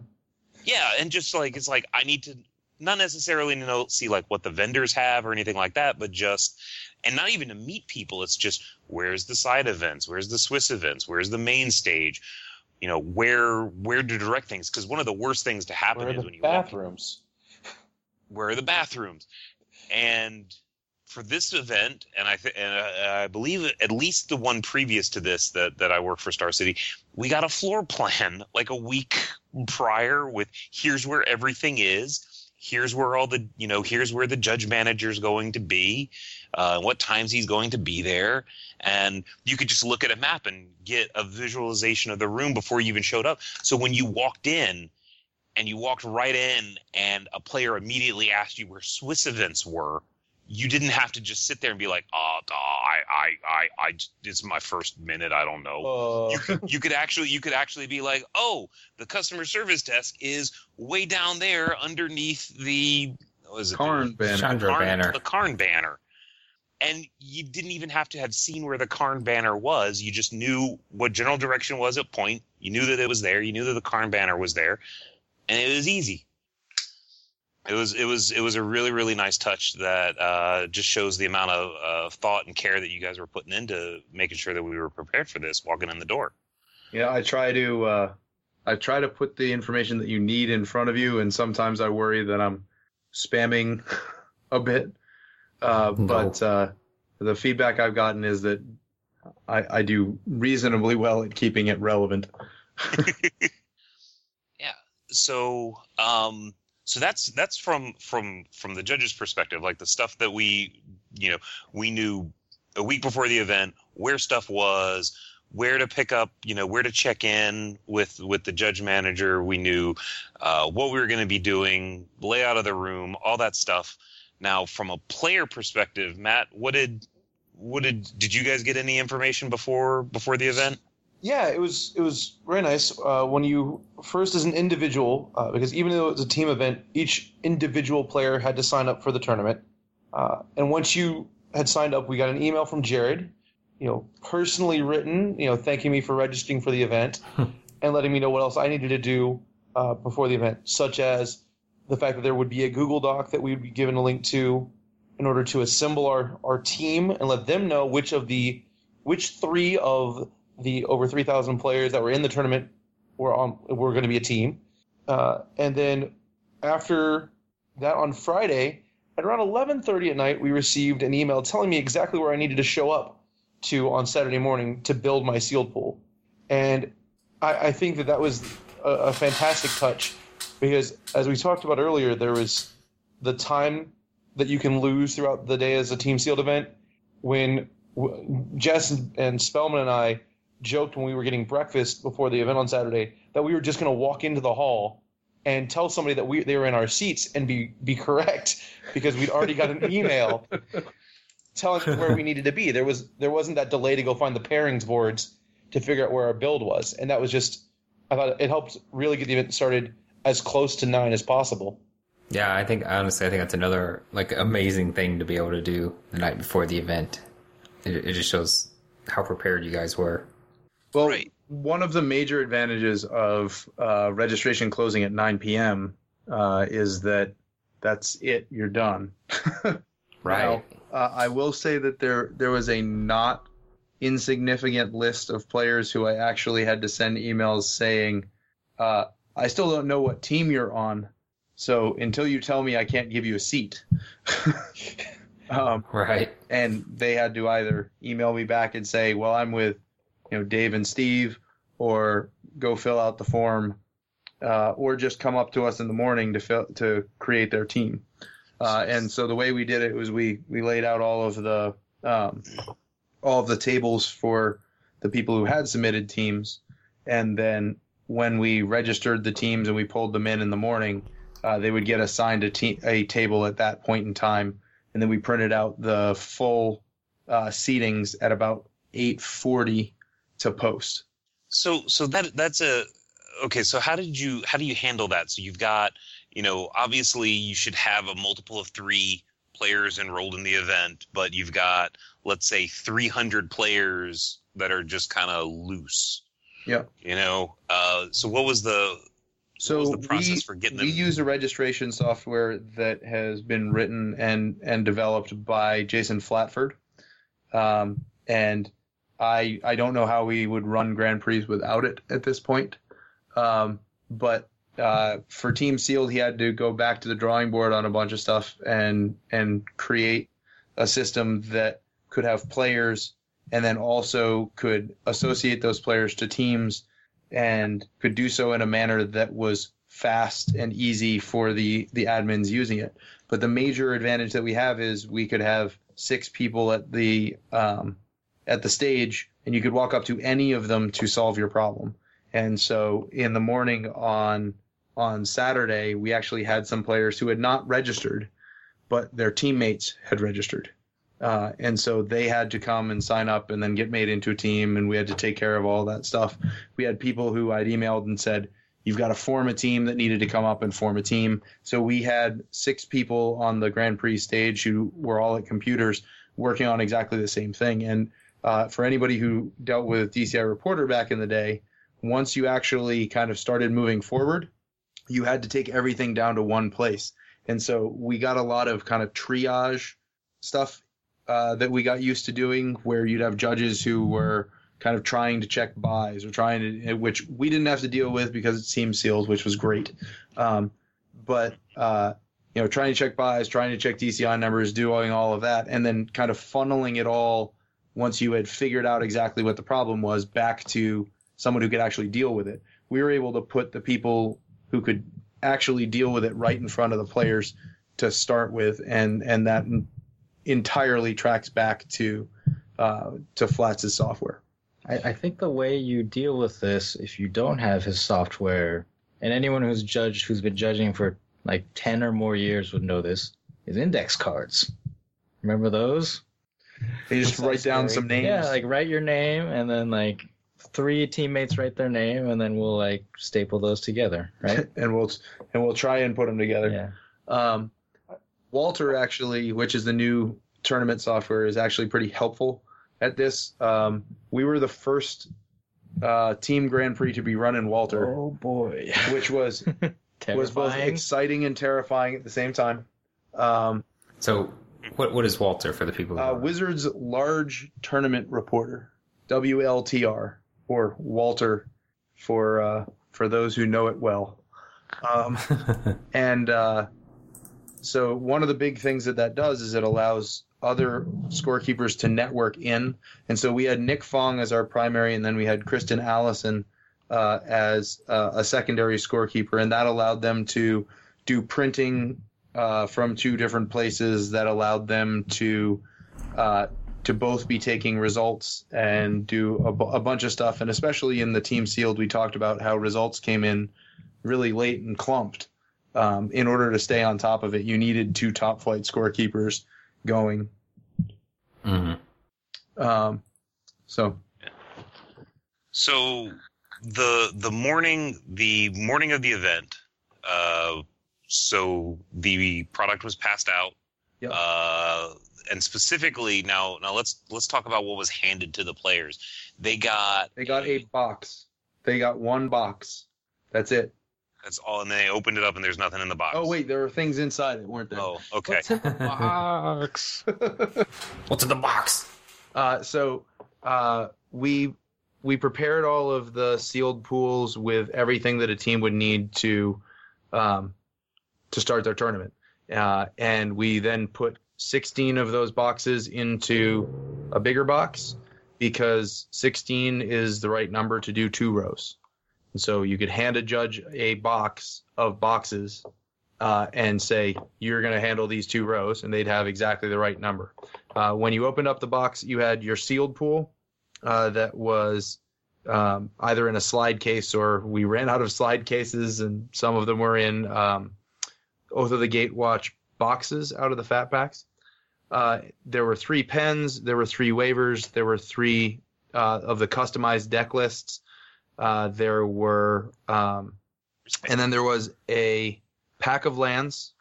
yeah. And just like, it's like, I need to not necessarily know, see like what the vendors have or anything like that, but just, and not even to meet people. It's just, where's the side events? Where's the Swiss events? Where's the main stage? You know, where where to direct things? Because one of the worst things to happen is when you walk in. Where are the bathrooms? Where are the bathrooms? And for this event, and I th- and I, I believe at least the one previous to this that, that I worked for Star City, we got a floor plan like a week prior with here's where everything is. Here's where all the, you know, here's where the judge manager's going to be, uh, what times he's going to be there. And you could just look at a map and get a visualization of the room before you even showed up. So when you walked in and you walked right in and a player immediately asked you where Swiss events were, you didn't have to just sit there and be like, oh, duh, I, I, I, I, it's my first minute. I don't know. Uh. You, could, you could actually, you could actually be like, oh, the customer service desk is way down there underneath the, what is it? Karn banner. Chandra Karn, banner. The Karn banner. And you didn't even have to have seen where the Karn banner was. You just knew what general direction was at point. You knew that it was there. You knew that the Karn banner was there, and it was easy. It was it was it was a really really nice touch that uh, just shows the amount of uh, thought and care that you guys were putting into making sure that we were prepared for this walking in the door. Yeah, I try to uh, I try to put the information that you need in front of you, and sometimes I worry that I'm spamming a bit. Uh, no. But uh, the feedback I've gotten is that I, I do reasonably well at keeping it relevant. Yeah. So. Um, So that's that's from, from from the judges' perspective, like the stuff that we, you know, we knew a week before the event, where stuff was, where to pick up, you know, where to check in with, with the judge manager. We knew uh, what we were going to be doing, layout of the room, all that stuff. Now, from a player perspective, Matt, what did what did did you guys get any information before before the event? Yeah, it was it was very nice uh, when you first as an individual uh, because even though it was a team event, each individual player had to sign up for the tournament. Uh, and once you had signed up, we got an email from Jared, you know, personally written, you know, thanking me for registering for the event and letting me know what else I needed to do uh, before the event, such as the fact that there would be a Google Doc that we would be given a link to in order to assemble our, our team and let them know which of the which three of the over three thousand players that were in the tournament were on were going to be a team. Uh, and then after that on Friday, at around eleven thirty at night, we received an email telling me exactly where I needed to show up to on Saturday morning to build my sealed pool. And I, I think that that was a, a fantastic touch because, as we talked about earlier, there was the time that you can lose throughout the day as a team sealed event. When Jess and Spellman and I joked when we were getting breakfast before the event on Saturday that we were just going to walk into the hall and tell somebody that we they were in our seats and be, be correct because we'd already got an email telling us where we needed to be. There was there wasn't that delay to go find the pairings boards to figure out where our build was, and that was just I thought it helped really get the event started as close to nine as possible. Yeah, I think honestly, I think that's another like amazing thing to be able to do the night before the event. it, it just shows how prepared you guys were. Well, right. One of the major advantages of uh, registration closing at nine p.m. Uh, is that that's it. You're done. Right. Now, uh, I will say that there there was a not insignificant list of players who I actually had to send emails saying, uh, I still don't know what team you're on, so until you tell me, I can't give you a seat. um, right. And they had to either email me back and say, well, I'm with, you know, Dave and Steve, or go fill out the form, uh, or just come up to us in the morning to fill, to create their team. Uh, and so the way we did it was we, we laid out all of the um, all of the tables for the people who had submitted teams, and then when we registered the teams and we pulled them in in the morning, uh, they would get assigned a, te- a table at that point in time, and then we printed out the full uh, seatings at about eight forty to post. So, so that that's a okay. So how did you how do you handle that? So you've got, you know, obviously you should have a multiple of three players enrolled in the event, but you've got, let's say, three hundred players that are just kind of loose. Yeah. You know, uh, so what was the so what was the process we, for getting them? We use a registration software that has been written and, and developed by Jason Flatford. Um, and I I don't know how we would run Grand Prix without it at this point. Um, but uh, for Team Sealed, he had to go back to the drawing board on a bunch of stuff and and create a system that could have players and then also could associate those players to teams and could do so in a manner that was fast and easy for the, the admins using it. But the major advantage that we have is we could have six people at the um, at the stage, and you could walk up to any of them to solve your problem. And so in the morning on on Saturday, we actually had some players who had not registered, but their teammates had registered. Uh, and so they had to come and sign up and then get made into a team, and we had to take care of all that stuff. We had people who I'd emailed and said, you've got to form a team, that needed to come up and form a team. So we had six people on the Grand Prix stage who were all at computers working on exactly the same thing. And uh, for anybody who dealt with D C I Reporter back in the day, once you actually kind of started moving forward, you had to take everything down to one place. And so we got a lot of kind of triage stuff Uh, that we got used to doing, where you'd have judges who were kind of trying to check buys or trying to, which we didn't have to deal with because it seemed sealed, which was great. Um, but, uh, you know, trying to check buys, trying to check D C I numbers, doing all of that, and then kind of funneling it all once you had figured out exactly what the problem was back to someone who could actually deal with it. We were able to put the people who could actually deal with it right in front of the players to start with, and, and that entirely tracks back to uh, to Flats' software. I, I think the way you deal with this, if you don't have his software, and anyone who's judged, who's been judging for like ten or more years would know this, is index cards. Remember those? They just write down some names. Yeah, like write your name, and then like three teammates write their name, and then we'll like staple those together, right? and we'll and we'll try and put them together. Yeah. Um, Walter, actually, which is the new tournament software, is actually pretty helpful at this. Um, we were the first uh, Team Grand Prix to be run in Walter. Oh, boy. Which was was both exciting and terrifying at the same time. Um, so what what is Walter for the people? Uh, Wizards Large Tournament Reporter, W L T R, or Walter for, uh, for those who know it well. Um, and... Uh, So one of the big things that that does is it allows other scorekeepers to network in. And so we had Nick Fong as our primary, and then we had Kristen Allison uh, as uh, a secondary scorekeeper, and that allowed them to do printing uh, from two different places. That allowed them to uh, to both be taking results and do a, a bunch of stuff. And especially in the Team Sealed, we talked about how results came in really late and clumped. Um, in order to stay on top of it, you needed two top flight scorekeepers going. Mm-hmm. Um, so, so the the morning the morning of the event, uh, so the product was passed out. Yep. Uh, and specifically now, now let's let's talk about what was handed to the players. They got they got a box. They got one box. That's it. That's all, and they opened it up, and there's nothing in the box. Oh, wait, there were things inside it, weren't there? Oh, okay. What's in the box? What's in the box? Uh, so uh, we we prepared all of the sealed pools with everything that a team would need to um, to start their tournament, uh, and we then put sixteen of those boxes into a bigger box because sixteen is the right number to do two rows. So you could hand a judge a box of boxes uh, and say, you're going to handle these two rows, and they'd have exactly the right number. Uh, when you opened up the box, you had your sealed pool uh, that was um, either in a slide case, or we ran out of slide cases, and some of them were in um, Oath of the Gatewatch boxes out of the fat packs. Uh, there were three pens. There were three waivers. There were three uh, of the customized deck lists. Uh, there were, um, and then there was a pack of lands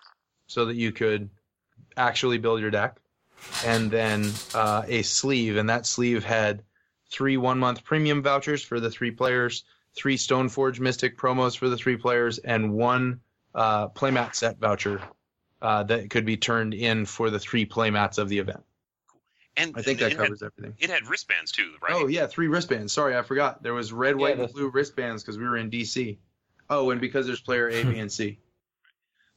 so that you could actually build your deck, and then uh, a sleeve, and that sleeve had three one-month premium vouchers for the three players, three Stoneforge Mystic promos for the three players, and one uh, playmat set voucher uh, that could be turned in for the three playmats of the event. And I think that covers had, everything. It had wristbands too, right? Oh, yeah, three wristbands. Sorry, I forgot. There was red, white, yeah, and blue wristbands because we were in D C. Oh, and because there's player A, B, and C.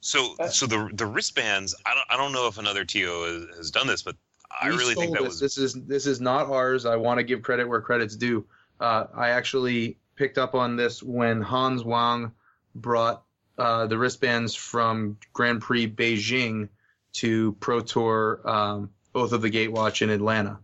So so the the wristbands, I don't, I don't know if another T O has, has done this, but I we really think that this. was... This is, this is not ours. I want to give credit where credit's due. Uh, I actually picked up on this when Hans Wang brought uh, the wristbands from Grand Prix Beijing to Pro Tour... Um, Oath of the Gatewatch in Atlanta.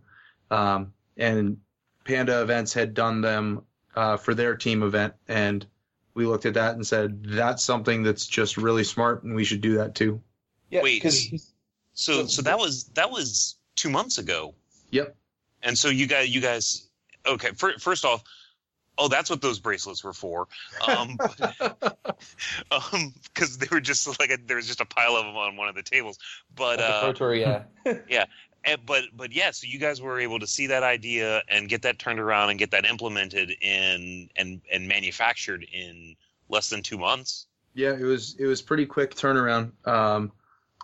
Um, and Panda Events had done them uh, for their team event. And we looked at that and said, that's something that's just really smart, and we should do that too. Yeah, Wait, so so that was that was two months ago. Yep. And so you guys, you guys okay, for, first off, oh, that's what those bracelets were for. Um, um, cause they were just like, a, there was just a pile of them on one of the tables, but, At uh, the Pro Tour, yeah, yeah. And, but, but yeah, so you guys were able to see that idea and get that turned around and get that implemented in, and, and manufactured in less than two months. Yeah, it was, it was pretty quick turnaround. Um,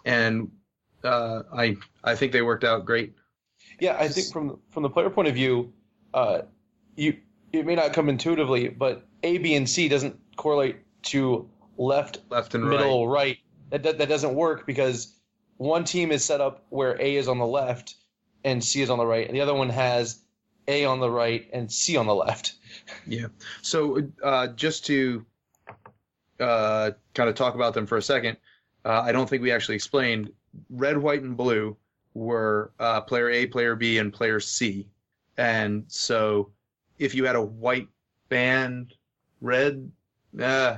and, uh, I, I think they worked out great. Yeah. I think from, from the player point of view, uh, you, it may not come intuitively, but A, B, and C doesn't correlate to left, left and middle, right. right. That, that that doesn't work because one team is set up where A is on the left and C is on the right, and the other one has A on the right and C on the left. Yeah. So uh, just to uh, kind of talk about them for a second, uh, I don't think we actually explained. Red, white, and blue were uh, player A, player B, and player C. And so... if you had a white band, red, uh,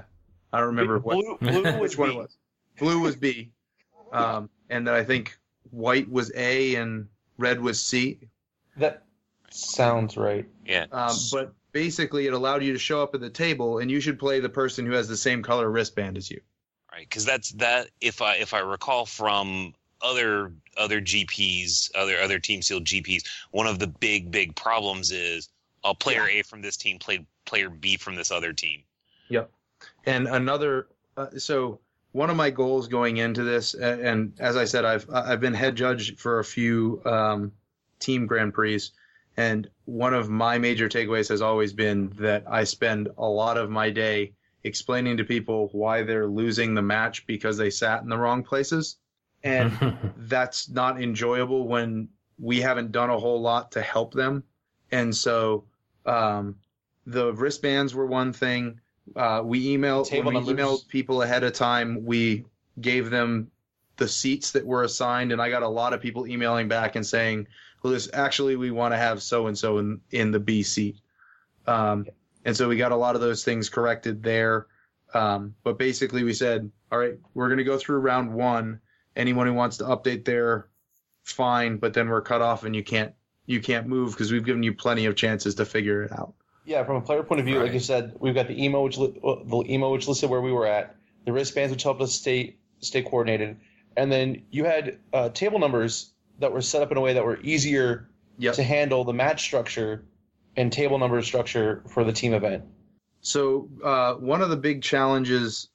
I don't remember blue, what, blue which one B. it was. Blue was B. Um, and then I think white was A and red was C. That sounds right. Yeah. Um, but basically it allowed you to show up at the table, and you should play the person who has the same color wristband as you. Right. Cause that's that, if I, if I recall from, other other G Ps, other, other team sealed G Ps, one of the big, big problems is, Uh, player A from this team played player B from this other team. Yep. And another uh, – so one of my goals going into this, and, and as I said, I've I've been head judge for a few um, team Grand Prix, and one of my major takeaways has always been that I spend a lot of my day explaining to people why they're losing the match because they sat in the wrong places. And that's not enjoyable when we haven't done a whole lot to help them. And so – Um, the wristbands were one thing. Uh, we emailed, when we emailed people ahead of time. We gave them the seats that were assigned, and I got a lot of people emailing back and saying, well, this actually, we want to have so-and-so in, in the B seat. Um, and so we got a lot of those things corrected there. Um, but basically we said, all right, we're going to go through round one. Anyone who wants to update there, fine. But then we're cut off and you can't, You can't move because we've given you plenty of chances to figure it out. Yeah, from a player point of view, right. Like you said, we've got the email, which li- the email which listed where we were at, the wristbands which helped us stay stay coordinated, and then you had uh, table numbers that were set up in a way that were easier yep. to handle the match structure and table number structure for the team event. So uh, one of the big challenges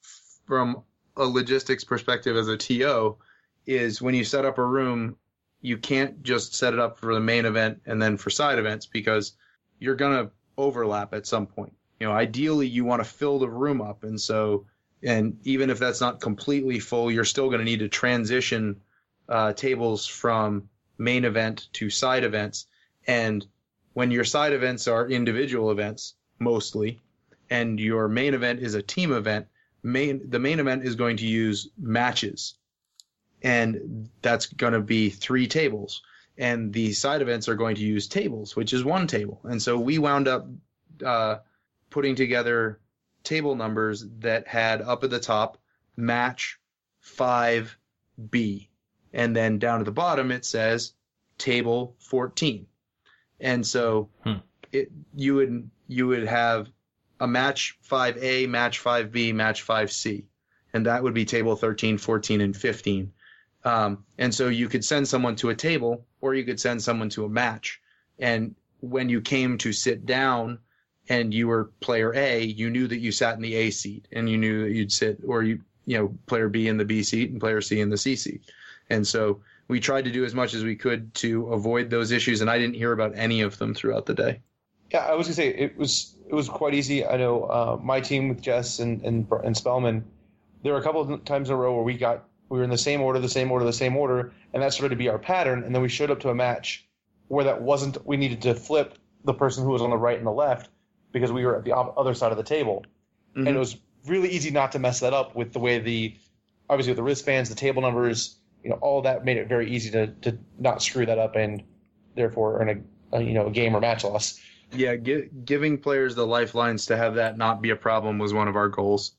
from a logistics perspective as a T O is when you set up a room, you can't just set it up for the main event and then for side events because you're going to overlap at some point. You know, ideally you want to fill the room up. And so, and even if that's not completely full, you're still going to need to transition uh, tables from main event to side events. And when your side events are individual events mostly, and your main event is a team event, main, the main event is going to use matches. And that's going to be three tables. And the side events are going to use tables, which is one table. And so we wound up uh, putting together table numbers that had up at the top match five B. And then down at the bottom, it says table fourteen. And so hmm. it, you would you would have a match five A, match five B, match five C. And that would be table thirteen, fourteen, and fifteen. Um, and so you could send someone to a table or you could send someone to a match. And when you came to sit down and you were player A, you knew that you sat in the A seat and you knew that you'd sit or, you you know, player B in the B seat and player C in the C seat. And so we tried to do as much as we could to avoid those issues. And I didn't hear about any of them throughout the day. Yeah, I was going to say it was it was quite easy. I know uh, my team with Jess and, and, and Spellman, there were a couple of times in a row where we got we were in the same order, the same order, the same order, and that started to be our pattern. And then we showed up to a match where that wasn't. We needed to flip the person who was on the right and the left because we were at the other side of the table, mm-hmm. and it was really easy not to mess that up with the way the obviously with the wristbands, the table numbers, you know, all that made it very easy to to not screw that up and therefore earn a, a you know a game or match loss. Yeah, gi- giving players the lifelines to have that not be a problem was one of our goals.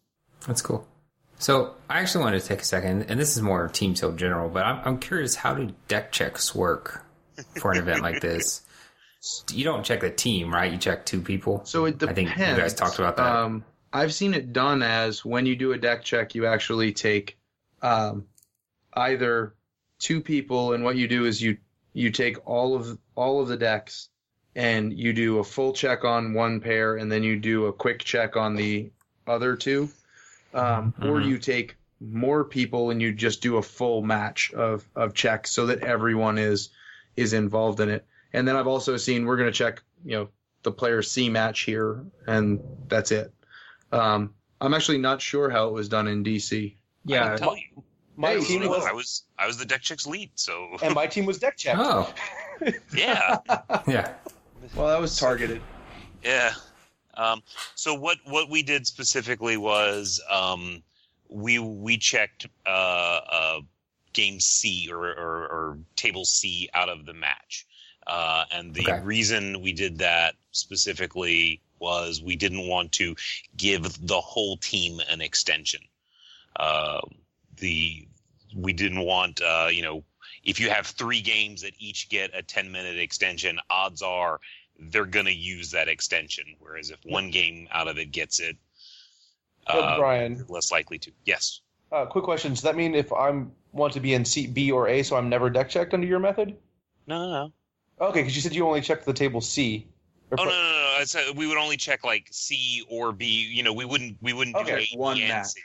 That's cool. So I actually wanted to take a second, and this is more Team Tilt general, but I'm, I'm curious, how do deck checks work for an event like this? You don't check the team, right? You check two people? So it depends. I think you guys talked about that. Um, I've seen it done as when you do a deck check, you actually take um, either two people, and what you do is you, you take all of all of the decks, and you do a full check on one pair, and then you do a quick check on the other two. Um, mm-hmm. Or you take more people and you just do a full match of, of checks so that everyone is is involved in it. And then I've also seen we're going to check, you know, the player C match here, and that's it. Um, I'm actually not sure how it was done in D C. Yeah, I can tell you, my hey, team was I was I was the deck checks lead, so and my team was deck checked. Oh, yeah, yeah. Well, that was targeted. Yeah. Um, so what, what we did specifically was um, we we checked uh, uh, game C or, or, or table C out of the match. Uh, and the okay. reason we did that specifically was we didn't want to give the whole team an extension. Uh, the we didn't want, uh, you know, if you have three games that each get a ten-minute extension, odds are – they're going to use that extension, whereas if one game out of it gets it, uh, Brian, they're less likely to. Yes. Uh, quick question. Does that mean if I want to be in seat B or A, so I'm never deck checked under your method? No, no, no. Okay, because you said you only checked the table C. Oh, pro- no, no, no. no. So we would only check, like, C or B. You know, we wouldn't we wouldn't okay, do A, one B, and C.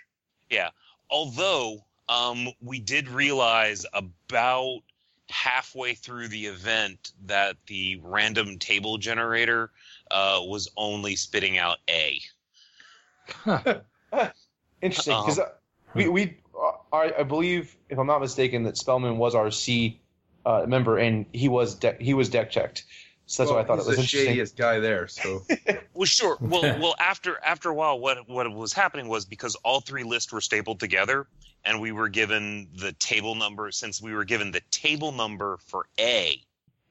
Yeah. Although um, we did realize about – halfway through the event that the random table generator uh, was only spitting out A. Huh. Interesting, because uh, we, we uh, I, I believe, if I'm not mistaken, that Spellman was our C uh, member, and he was de- he was deck checked. So that's well, why I thought it was interesting. He's the shadiest guy there. So well, sure. Well, well, after after a while, what what was happening was because all three lists were stapled together. And we were given the table number, since we were given the table number for A,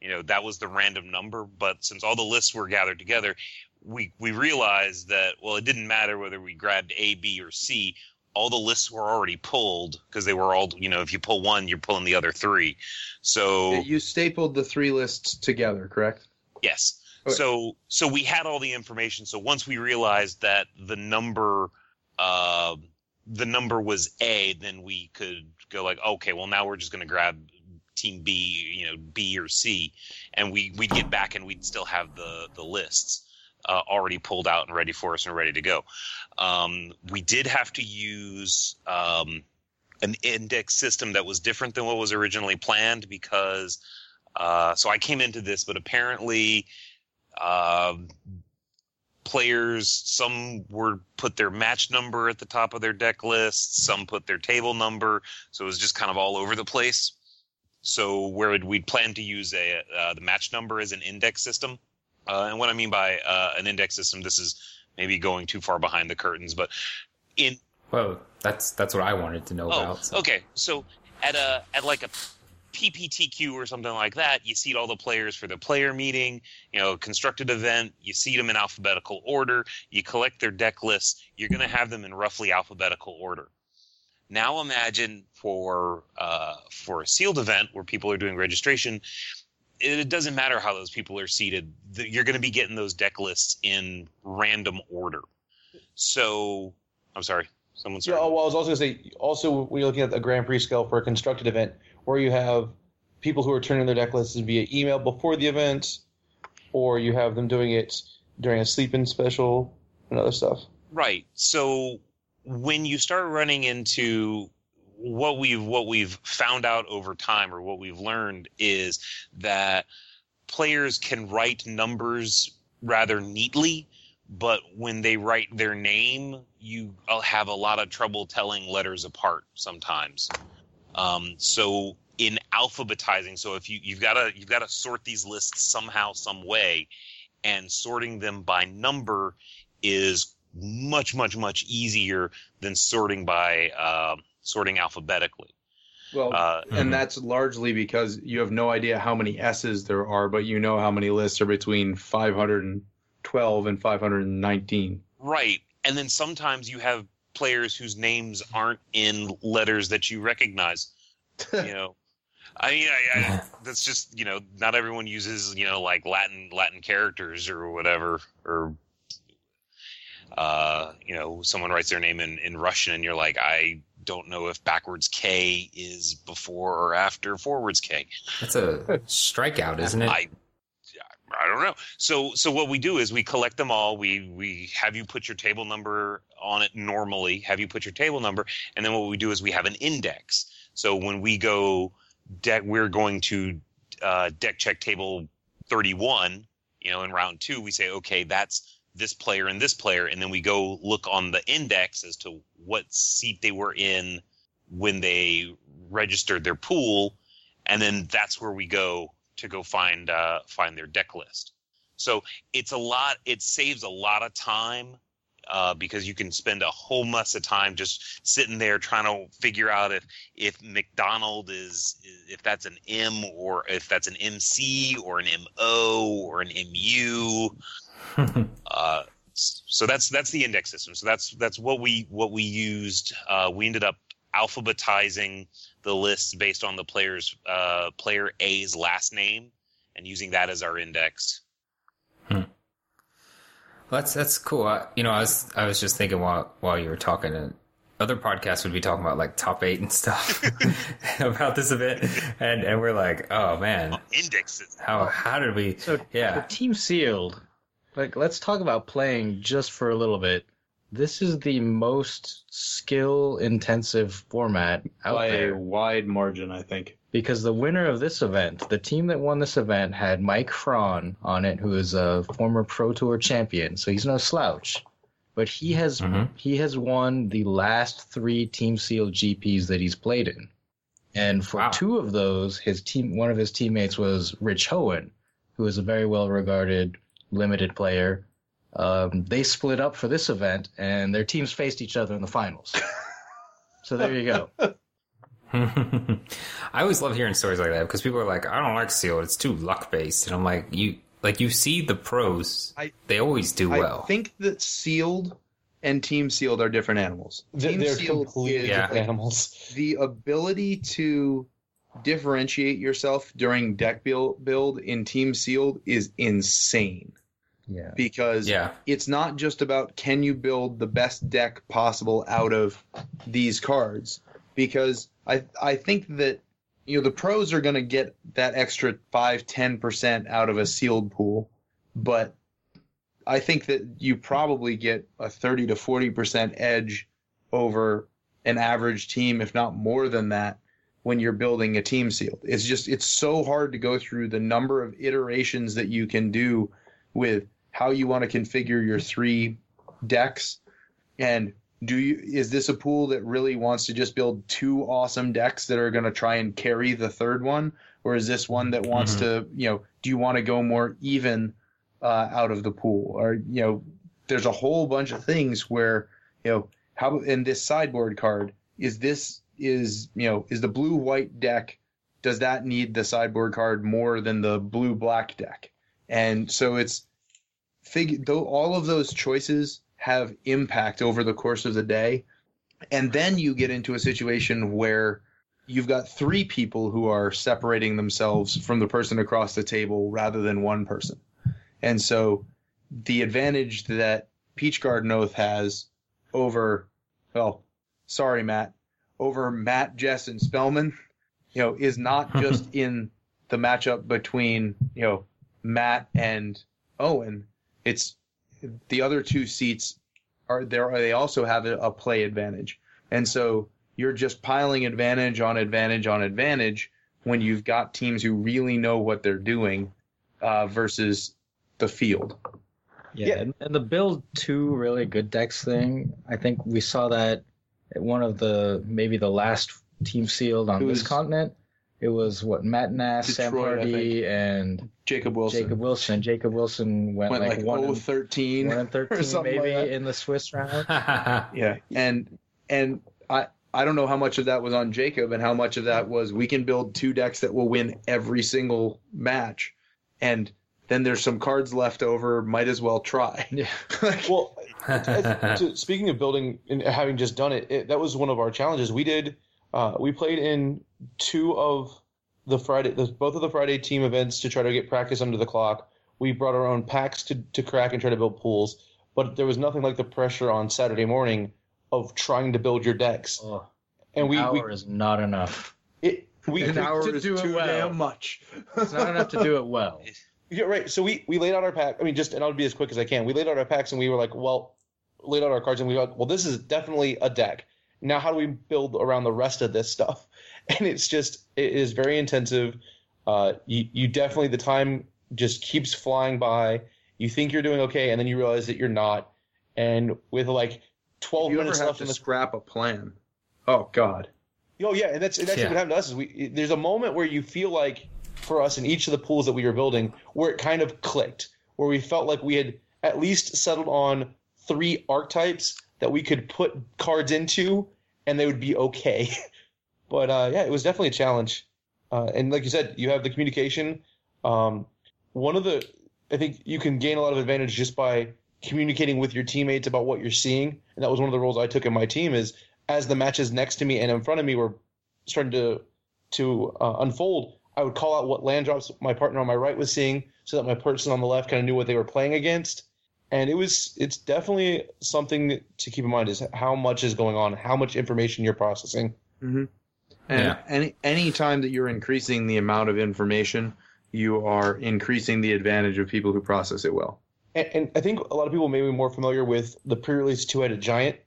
you know, that was the random number. But since all the lists were gathered together, we, we realized that, well, it didn't matter whether we grabbed A, B, or C. All the lists were already pulled because they were all, you know, if you pull one, you're pulling the other three. So you stapled the three lists together, correct? Yes. Okay. So so we had all the information. So once we realized that the number uh, – the number was A, then we could go like, okay, well, now we're just going to grab team B, you know, B or C, and we we'd get back and we'd still have the the lists uh, already pulled out and ready for us and ready to go. Um, we did have to use um, an index system that was different than what was originally planned because. Uh, so I came into this, but apparently uh, players, some were put their match number at the top of their deck list, some put their table number, so it was just kind of all over the place. So where we'd plan to use a uh, the match number as an index system, uh, and what I mean by uh, an index system, this is maybe going too far behind the curtains, but in well, that's that's what I wanted to know oh, about. So. Okay, so at a at like a P P T Q or something like that, you seed all the players for the player meeting, you know, constructed event, you seed them in alphabetical order, you collect their deck lists, you're going to have them in roughly alphabetical order. Now imagine for uh, for a sealed event where people are doing registration, it doesn't matter how those people are seated. You're going to be getting those deck lists in random order. So, I'm sorry. Someone's yeah, oh, well, I was also going to say, also when you're looking at the Grand Prix scale for a constructed event, where you have people who are turning their deck lists via email before the event, or you have them doing it during a sleep-in special and other stuff. Right. So when you start running into what we've what we've found out over time, or what we've learned, is that players can write numbers rather neatly, but when they write their name, you have a lot of trouble telling letters apart sometimes. Um, so in alphabetizing, so if you, you've got to, you've got to sort these lists somehow, some way, and sorting them by number is much, much, much easier than sorting by, uh, sorting alphabetically. Well, uh, and mm-hmm. that's largely because you have no idea how many S's there are, but you know how many lists are between five hundred twelve and five hundred nineteen. Right. And then sometimes you have players whose names aren't in letters that you recognize. You know, I mean, I, I, that's just, you know, not everyone uses, you know, like Latin Latin characters or whatever, or uh, you know, someone writes their name in, in Russian, and you're like, I don't know if backwards K is before or after forwards K. That's a strikeout, isn't it? I, I don't know. So so what we do is we collect them all. We we have you put your table number on it normally, have you put your table number, and then what we do is we have an index. So when we go deck, we're going to uh, deck check table thirty-one, you know, in round two, we say, okay, that's this player and this player, and then we go look on the index as to what seat they were in when they registered their pool, and then that's where we go to go find uh, find their deck list. So it's a lot. It saves a lot of time uh, because you can spend a whole mess of time just sitting there trying to figure out if if McDonald is if that's an M or if that's an M C or an M O or an M U. uh, so that's that's the index system. So that's that's what we what we used. Uh, we ended up alphabetizing the lists based on the player's uh, player A's last name, and using that as our index. Hmm. Well, that's that's cool. I, you know, I was I was just thinking while while you were talking, and other podcasts would be talking about like top eight and stuff about this event, and and we're like, oh man, indexes. How how did we? So, yeah, team sealed. Like, let's talk about playing just for a little bit. This is the most skill-intensive format out by there. By a wide margin, I think. Because the winner of this event, the team that won this event, had Mike Fraun on it, who is a former Pro Tour champion, so he's no slouch. But he has mm-hmm. he has won the last three Team Seal G Ps that he's played in. And for wow. two of those, his team, one of his teammates was Rich Hohen, who is a very well-regarded limited player. Um, they split up for this event, and their teams faced each other in the finals. So there you go. I always love hearing stories like that because people are like, "I don't like sealed; it's too luck based." And I'm like, "You like you see the pros; I, they always do I well." I think that sealed and team sealed are different animals. Team They're sealed completely yeah. different animals. The ability to differentiate yourself during deck build, build in team sealed is insane. Yeah. Because yeah. it's not just about can you build the best deck possible out of these cards, because I I think that you know, the pros are going to get that extra five, ten percent out of a sealed pool, but I think that you probably get a thirty to forty percent edge over an average team, if not more than that, when you're building a team sealed. It's just, it's so hard to go through the number of iterations that you can do with how you want to configure your three decks. And do you, is this a pool that really wants to just build two awesome decks that are going to try and carry the third one? Or is this one that wants mm-hmm. to, you know, do you want to go more even uh, out of the pool? Or, you know, there's a whole bunch of things where, you know, how in this sideboard card is this is, you know, is the blue white deck, does that need the sideboard card more than the blue black deck? And so it's fig though all of those choices have impact over the course of the day. And then you get into a situation where you've got three people who are separating themselves from the person across the table rather than one person. And so the advantage that Peach Garden Oath has over, well, sorry, Matt, over Matt, Jess, and Spellman, you know, is not just in the matchup between, you know, Matt and Owen. It's the other two seats are there. They also have a, a play advantage. And so you're just piling advantage on advantage on advantage when you've got teams who really know what they're doing uh, versus the field. Yeah. yeah. And, and the build two really good decks thing. I think we saw that at one of the, maybe the last team sealed on this continent. It was what Matt Nass, Detroit, Sam Hardy, and Jacob Wilson. Jacob Wilson. Jacob Wilson went, went like, like oh thirteen, and, one thirteen maybe like in the Swiss round. yeah, and and I I don't know how much of that was on Jacob and how much of that was we can build two decks that will win every single match, and then there's some cards left over. Might as well try. Yeah. like, well, I, to, speaking of building and having just done it, it, that was one of our challenges. We did. Uh, we played in two of the Friday, the, both of the Friday team events to try to get practice under the clock. We brought our own packs to, to crack and try to build pools, but there was nothing like the pressure on Saturday morning of trying to build your decks. Oh, and we, an hour we, is not enough. It we an hour to is do too it well. damn much. It's not enough to do it well. Yeah, right. So we, we laid out our pack. I mean, just and I'll be as quick as I can. We laid out our packs and we were like, well, laid out our cards and we were like, well, this is definitely a deck. Now, how do we build around the rest of this stuff? And it's just, it is very intensive. Uh, you, you definitely, the time just keeps flying by. You think you're doing okay, and then you realize that you're not. And with like twelve you minutes ever have left, to in the... scrap a plan. Oh God. Oh yeah, and that's and that's yeah. what happened to us. Is we there's a moment where you feel like, for us in each of the pools that we were building, where it kind of clicked, where we felt like we had at least settled on three archetypes that we could put cards into, and they would be okay. But uh, yeah, it was definitely a challenge. Uh, and like you said, you have the communication. Um, one of the, I think you can gain a lot of advantage just by communicating with your teammates about what you're seeing. And that was one of the roles I took in my team is as the matches next to me and in front of me were starting to to uh, unfold, I would call out what land drops my partner on my right was seeing, so that my person on the left kind of knew what they were playing against. And it was it's definitely something to keep in mind is how much is going on, how much information you're processing. Mm-hmm. And yeah. any any time that you're increasing the amount of information, you are increasing the advantage of people who process it well. And, and I think a lot of people may be more familiar with the pre-release two-headed giant.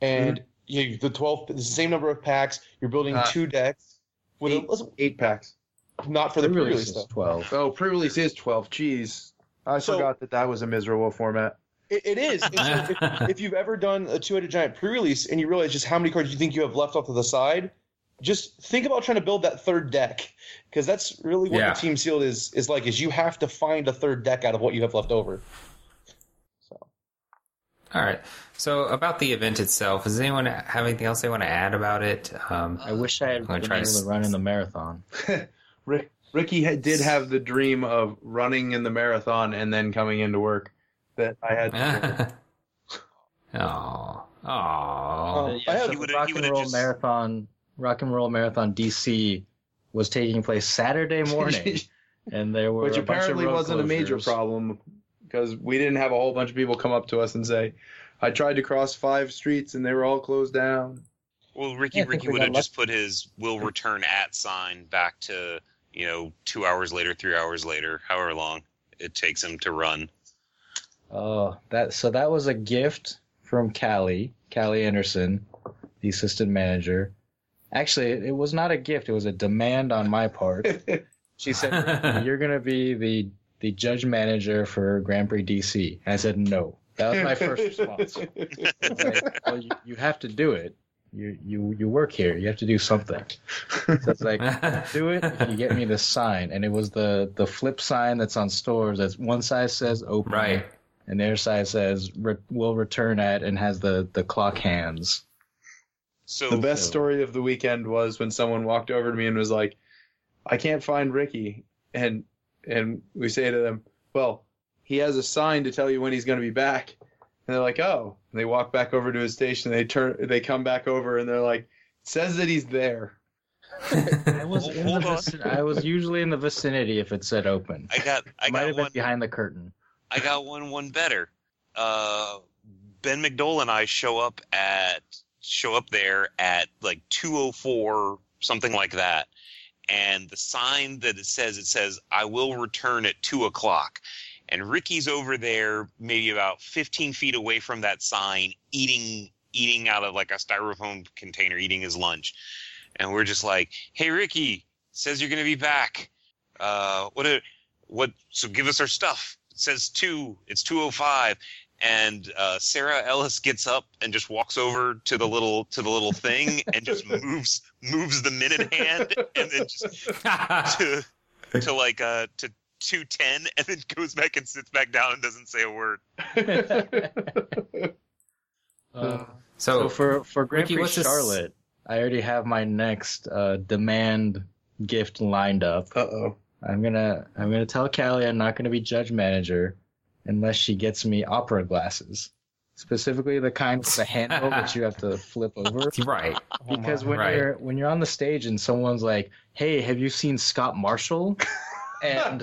And mm-hmm. you, the twelve, the same number of packs. You're building uh, two decks. With eight, a, eight packs. Not for the pre-release, pre-release twelve. Oh, pre-release is twelve. Jeez. I so, forgot that that was a miserable format. It, it is. It's, if, if you've ever done a two-headed giant pre-release and you realize just how many cards you think you have left off to the side, just think about trying to build that third deck, because that's really what yeah. the team sealed is is like. Is you have to find a third deck out of what you have left over. So, all right. So about the event itself, does anyone have anything else they want to add about it? Um, I wish I had been able to run in the marathon. Rick. Ricky did have the dream of running in the marathon and then coming into work that I had to do. Aww. Aww. Yeah, so the Rock and Roll just... Marathon, Rock and Roll Marathon D C was taking place Saturday morning, and there were Which a apparently bunch of wasn't closures. A major problem, because we didn't have a whole bunch of people come up to us and say, I tried to cross five streets and they were all closed down. Well, Ricky, yeah, Ricky would have just put his will return at sign back to, you know, two hours later, three hours later, however long it takes him to run. Oh, that so that was a gift from Callie, Callie Anderson, the assistant manager. Actually, it was not a gift. It was a demand on my part. She said, you're going to be the, the judge manager for Grand Prix D C. And I said, no. That was my first response. I was like, well, you, you have to do it. You you you work here. You have to do something. So it's like, do it if you get me this sign. And it was the, the flip sign that's on stores. That's one side says open. Right. And the other side says re- will return at and has the, the clock hands. So the best so. story of the weekend was when someone walked over to me and was like, I can't find Ricky. And and we say to them, well, he has a sign to tell you when he's going to be back. And they're like, oh. And they walk back over to his station. They turn. They come back over, and they're like, it says that he's there. I was in the vicin- I was usually in the vicinity if it said open. I got. I might got have one, been behind the curtain. I got one. One better. Uh, Ben McDowell and I show up at show up there at like two oh four, something like that, and the sign that it says it says I will return at two o'clock. And Ricky's over there, maybe about fifteen feet away from that sign, eating eating out of like a styrofoam container, eating his lunch. And we're just like, "Hey, Ricky, says you're gonna be back. Uh, what? A, what? So give us our stuff." It says two. It's two oh five. And uh, Sarah Ellis gets up and just walks over to the little to the little thing and just moves moves the minute hand and then just to to like uh to. two ten and then goes back and sits back down and doesn't say a word. uh, so, so for for Grand Prix Charlotte, I already have my next uh, demand gift lined up. Uh oh. I'm gonna I'm gonna tell Callie I'm not gonna be judge manager unless she gets me opera glasses, specifically the kind with the handle that you have to flip over. Right. Because oh when right. you're when you're on the stage and someone's like, "Hey, have you seen Scott Marshall?" And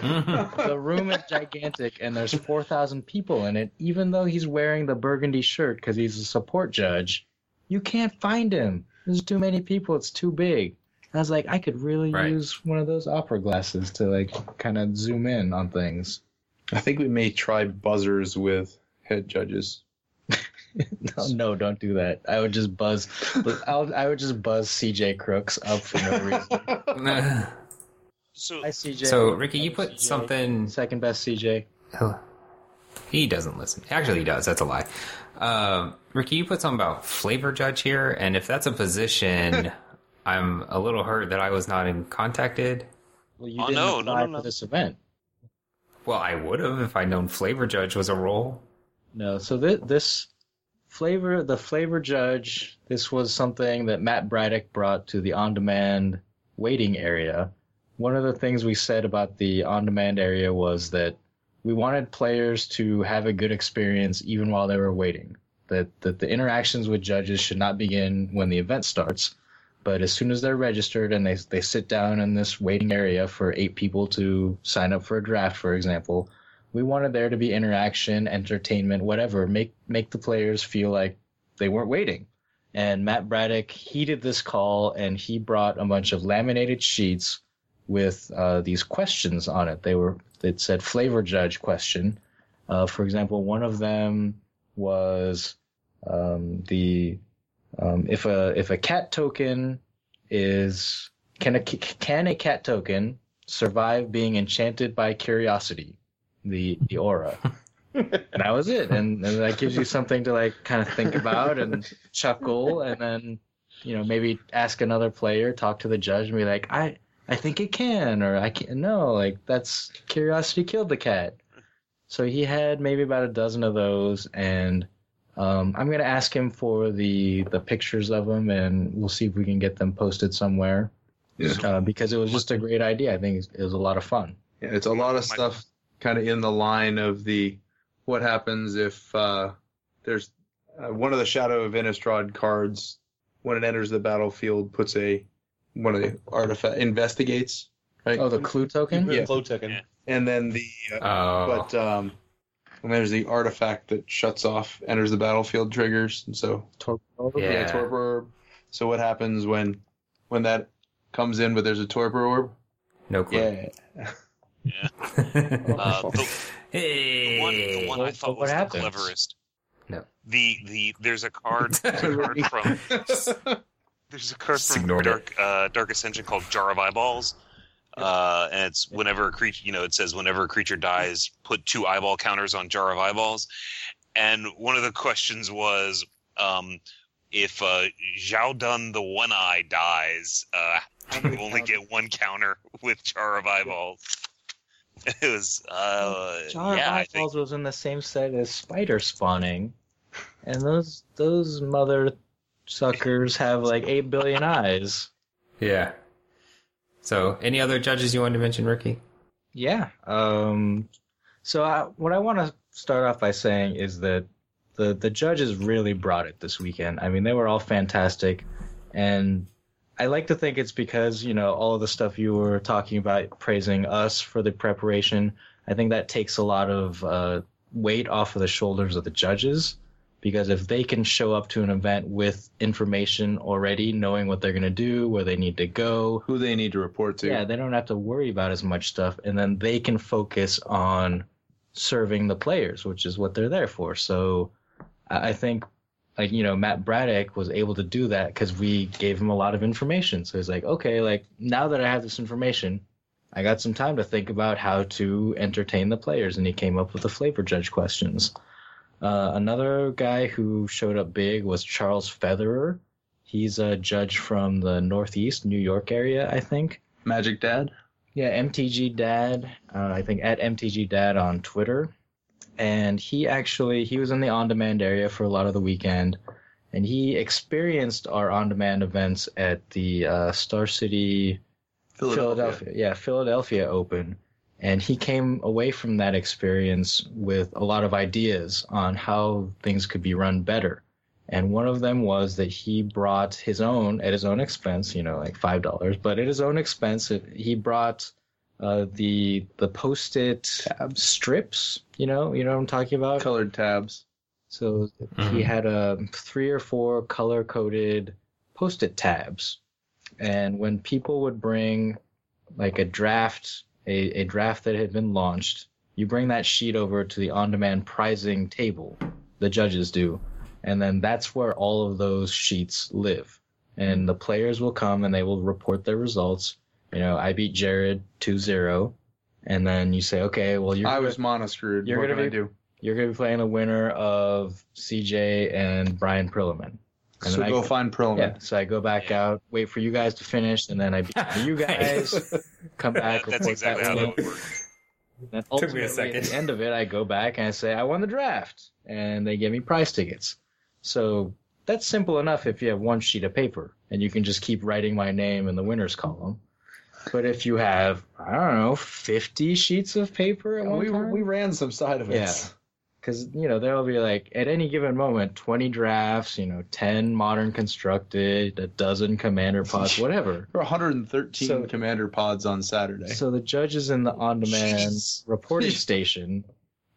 the room is gigantic, and there's four thousand people in it, even though he's wearing the burgundy shirt because he's a support judge. You can't find him. There's too many people. It's too big. And I was like, I could really right. use one of those opera glasses to, like, kind of zoom in on things. I think we may try buzzers with head judges. No, no, don't do that. I would just buzz. I'll, I would just buzz C J Crooks up for no reason. So, Hi, C J. So, Ricky, you put C J. Something... Second best C J. Oh, he doesn't listen. Actually, he does. That's a lie. Uh, Ricky, you put something about flavor judge here, and if that's a position, I'm a little hurt that I was not in contacted. Well, you oh, didn't no, apply no, no, no. for this event. Well, I would have if I'd known flavor judge was a role. No, so th- this flavor, the flavor judge, this was something that Matt Braddock brought to the on-demand waiting area. One of the things we said about the on-demand area was that we wanted players to have a good experience even while they were waiting, that that the interactions with judges should not begin when the event starts, but as soon as they're registered and they they sit down in this waiting area for eight people to sign up for a draft, for example, we wanted there to be interaction, entertainment, whatever, make make the players feel like they weren't waiting. And Matt Braddock heeded this call, and he brought a bunch of laminated sheets with uh, these questions on it. They were, it said flavor judge question. Uh, for example, one of them was um, the, um, if a, if a cat token is, can a, can a cat token survive being enchanted by Curiosity, the, the aura? And that was it. And, and that gives you something to like kind of think about and chuckle and then, you know, maybe ask another player, talk to the judge and be like, I, I think it can, or I can't. No, like, that's Curiosity killed the cat. So he had maybe about a dozen of those, and um, I'm going to ask him for the, the pictures of them, and we'll see if we can get them posted somewhere. Yeah. Uh, because it was just a great idea. I think it was a lot of fun. Yeah, it's a lot of stuff kind of in the line of the what happens if uh, there's uh, one of the Shadow of Innistrad cards, when it enters the battlefield, puts a one of the artifact investigates, right? Oh, the Clue token? Yeah, Clue token. Yeah. And then the uh, oh. but um, and there's the artifact that shuts off, enters the battlefield, triggers, and so Torpor Orb. Yeah, yeah Torpor Orb. So what happens when when that comes in, but there's a Torpor Orb? No clue. Yeah. Yeah. uh, the, hey. the one, the one what, I thought was happens? the cleverest. No. The the there's a card, there's a card from there's a card from Dark uh, Dark Ascension called Jar of Eyeballs. Uh, and it's whenever a creature, you know, it says whenever a creature dies, put two eyeball counters on Jar of Eyeballs. And one of the questions was, um, if uh, Zhao Dun the One Eye dies, uh, you only get one counter with Jar of Eyeballs. It was, uh, Jar yeah, of Eyeballs think... was in the same set as Spider Spawning, and those those mother suckers have like eight billion eyes. Yeah. So, any other judges you wanted to mention, Ricky? Yeah. Um, so, I, what I want to start off by saying is that the, the judges really brought it this weekend. I mean, they were all fantastic. And I like to think it's because, you know, all of the stuff you were talking about, praising us for the preparation, I think that takes a lot of uh, weight off of the shoulders of the judges. Because if they can show up to an event with information already, knowing what they're going to do, where they need to go, who they need to report to. Yeah, they don't have to worry about as much stuff. And then they can focus on serving the players, which is what they're there for. So I think, like, you know, Matt Braddock was able to do that because we gave him a lot of information. So he's like, okay, like, now that I have this information, I got some time to think about how to entertain the players. And he came up with the flavor judge questions. Uh, another guy who showed up big was Charles Featherer. He's a judge from the Northeast, New York area, I think. Magic Dad? Yeah, M T G Dad. Uh, I think at M T G Dad on Twitter. And he actually, he was in the on-demand area for a lot of the weekend. And he experienced our on-demand events at the uh, Star City... Philadelphia. Philadelphia. Yeah, Philadelphia Open. And he came away from that experience with a lot of ideas on how things could be run better. And one of them was that he brought his own, at his own expense, you know, like five dollars, but at his own expense, it, he brought uh, the the post-it tabs. strips, you know, you know what I'm talking about? Colored tabs. So mm-hmm. he had uh, three or four color-coded post-it tabs. And when people would bring, like, a draft... A, a draft that had been launched, you bring that sheet over to the on-demand prizing table, the judges do, and then that's where all of those sheets live. And the players will come and they will report their results. You know, I beat Jared two zero, and then you say, okay, well, you're... I was mono-screwed. What can I do? You're going to be playing the winner of C J and Brian Prilliman. And so go I, find Perlman. Yeah, so I go back yeah. out, wait for you guys to finish, and then I beat you guys, come back. That's exactly that how that would work. Took me a second. At the end of it, I go back and I say, I won the draft, and they give me prize tickets. So that's simple enough if you have one sheet of paper, and you can just keep writing my name in the winner's column. But if you have, I don't know, fifty sheets of paper at oh, one we, time? We ran some side of it. Yeah. Because, you know, there'll be, like, at any given moment, twenty drafts, you know, ten modern constructed, a dozen commander pods, whatever. There were one hundred thirteen so, commander pods on Saturday. So the judges in the on-demand Jeez. reporting station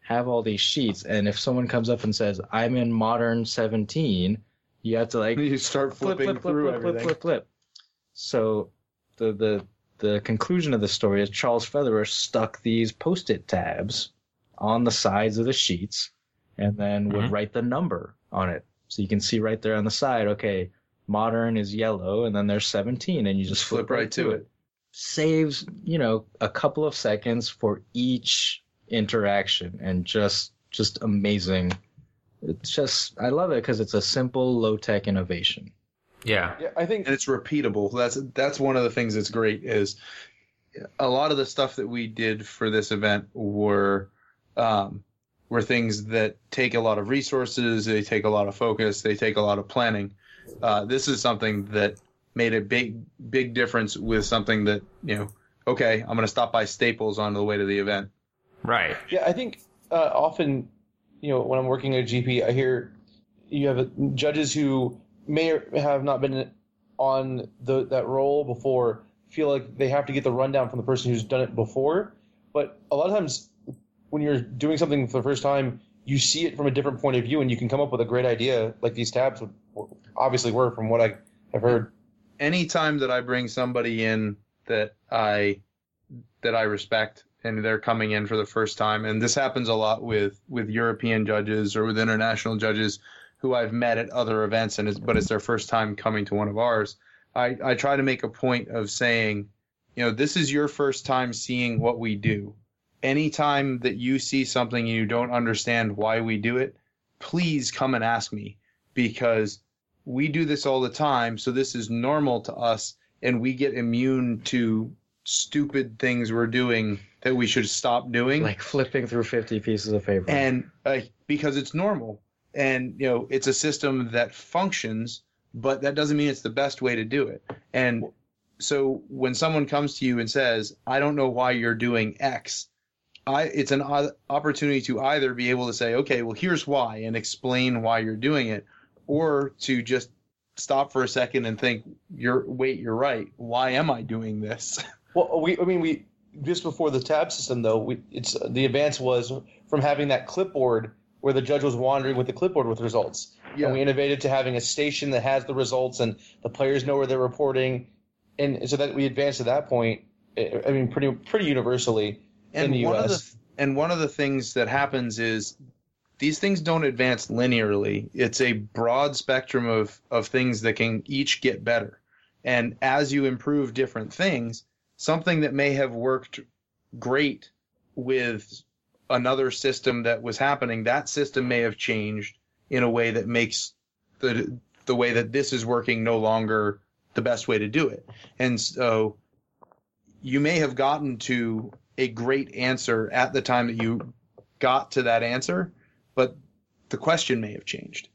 have all these sheets, and if someone comes up and says, I'm in modern seventeen, you have to, like, you start flip, flipping flip, flip, through flip, everything. Flip, flip, flip, flip. So the, the, the conclusion of the story is Charles Featherer stuck these post-it tabs on the sides of the sheets, and then would mm-hmm. write the number on it. So you can see right there on the side, okay, modern is yellow, and then there's seventeen, and you just flip, flip right, right to it. it. Saves, you know, a couple of seconds for each interaction, and just just amazing. It's just, I love it because it's a simple, low-tech innovation. Yeah. yeah I think and it's repeatable. That's that's one of the things that's great is a lot of the stuff that we did for this event were... Um, were things that take a lot of resources, they take a lot of focus, they take a lot of planning. Uh, this is something that made a big, big difference with something that, you know, okay, I'm going to stop by Staples on the way to the event. Right. Yeah, I think uh, often, you know, when I'm working at a G P, I hear you have a, judges who may or have not been on the, that role before feel like they have to get the rundown from the person who's done it before. But a lot of times, when you're doing something for the first time, you see it from a different point of view, and you can come up with a great idea, like these tabs obviously were from what I I've heard. Anytime that I bring somebody in that I that I respect and they're coming in for the first time, and this happens a lot with, with European judges or with international judges who I've met at other events, and it's, but it's their first time coming to one of ours, I, I try to make a point of saying, you know, this is your first time seeing what we do. Anytime that you see something and you don't understand why we do it, please come and ask me, because we do this all the time, so this is normal to us, and we get immune to stupid things we're doing that we should stop doing. Like flipping through fifty pieces of paper. And uh, because it's normal. And, you know, it's a system that functions, but that doesn't mean it's the best way to do it. And so when someone comes to you and says, I don't know why you're doing X, I, it's an o- opportunity to either be able to say, okay, well, here's why, and explain why you're doing it, or to just stop for a second and think, you're, wait, you're right. Why am I doing this? Well, we, I mean, we just before the tab system, though, we, it's the advance was from having that clipboard where the judge was wandering with the clipboard with results. Yeah. And we innovated to having a station that has the results and the players know where they're reporting. And so that we advanced at that point, I mean, pretty pretty universally and in the one U S. Of the, and one of the things that happens is these things don't advance linearly. It's a broad spectrum of, of things that can each get better. And as you improve different things, something that may have worked great with another system that was happening, that system may have changed in a way that makes the the way that this is working no longer the best way to do it. And so you may have gotten to a great answer at the time that you got to that answer, but the question may have changed.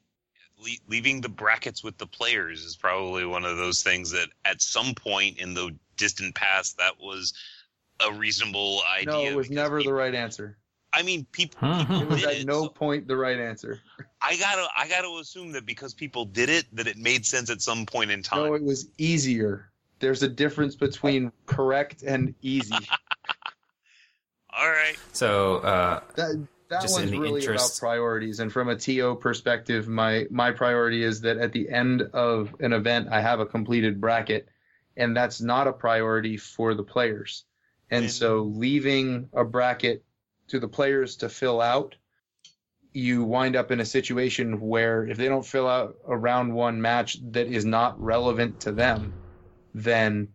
Le- leaving the brackets with the players is probably one of those things that at some point in the distant past, that was a reasonable idea. No, it was never people- the right answer. I mean, people, people it was did at it, no so point the right answer. I gotta, I gotta assume that because people did it, that it made sense at some point in time. No, it was easier. There's a difference between correct and easy. All right. So uh, that that one's really interest... about priorities. And from a T O perspective, my my priority is that at the end of an event, I have a completed bracket, and that's not a priority for the players. And, and... so leaving a bracket to the players to fill out, you wind up in a situation where if they don't fill out a round one match that is not relevant to them, then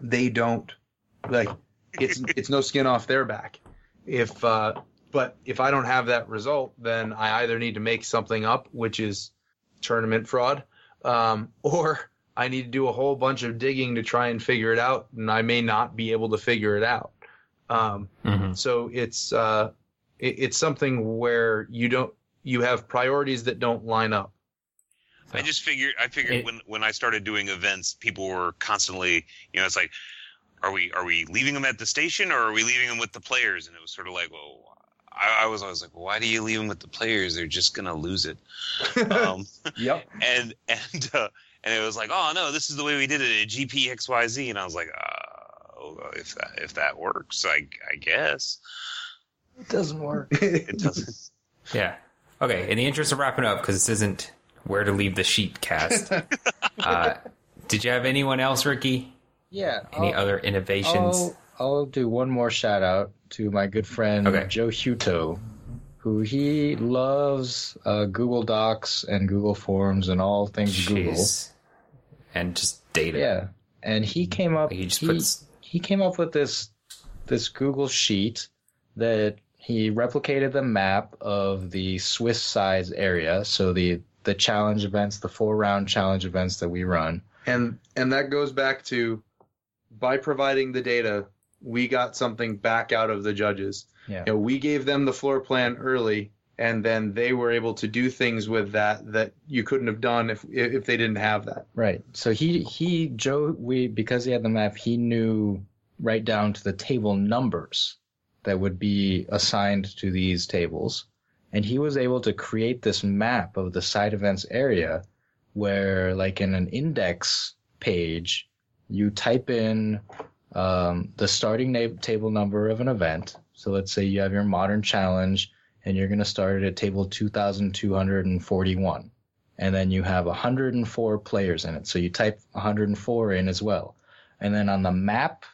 they don't, like, it's it's no skin off their back. If uh, but if I don't have that result, then I either need to make something up, which is tournament fraud, um, or I need to do a whole bunch of digging to try and figure it out, and I may not be able to figure it out. Um, mm-hmm. So it's uh, it, it's something where you don't you have priorities that don't line up. So. I just figured I figured it, when, when I started doing events, people were constantly, you know, it's like, are we are we leaving them at the station or are we leaving them with the players? And it was sort of like, well, I, I was always like, why do you leave them with the players? They're just gonna lose it. um, yep. And and uh, and it was like, oh no, this is the way we did it at G P X Y Z, and I was like, ah. Uh, If that, if that works, I, I guess. It doesn't work. It doesn't. Yeah. Okay, in the interest of wrapping up, because this isn't Where to Leave the Sheet cast, uh, did you have anyone else, Ricky? Yeah. Any I'll, other innovations? I'll, I'll do one more shout-out to my good friend okay. Joe Hutto, who he loves uh, Google Docs and Google Forms and all things Jeez. Google. And just data. Yeah, and he came up... He just he, puts... He came up with this this Google sheet that he replicated the map of the Swiss size area, so the, the challenge events, the four round challenge events that we run. And and that goes back to, by providing the data, we got something back out of the judges. Yeah. You know, we gave them the floor plan early, and then they were able to do things with that that you couldn't have done if if they didn't have that. Right. So he, he Joe, we because he had the map, he knew right down to the table numbers that would be assigned to these tables. And he was able to create this map of the side events area where, like in an index page, you type in um, the starting na- table number of an event. So let's say you have your modern challenge, and you're going to start it at table two thousand two hundred forty-one. and then you have one hundred four players in it. So you type one hundred four in as well. And then on the map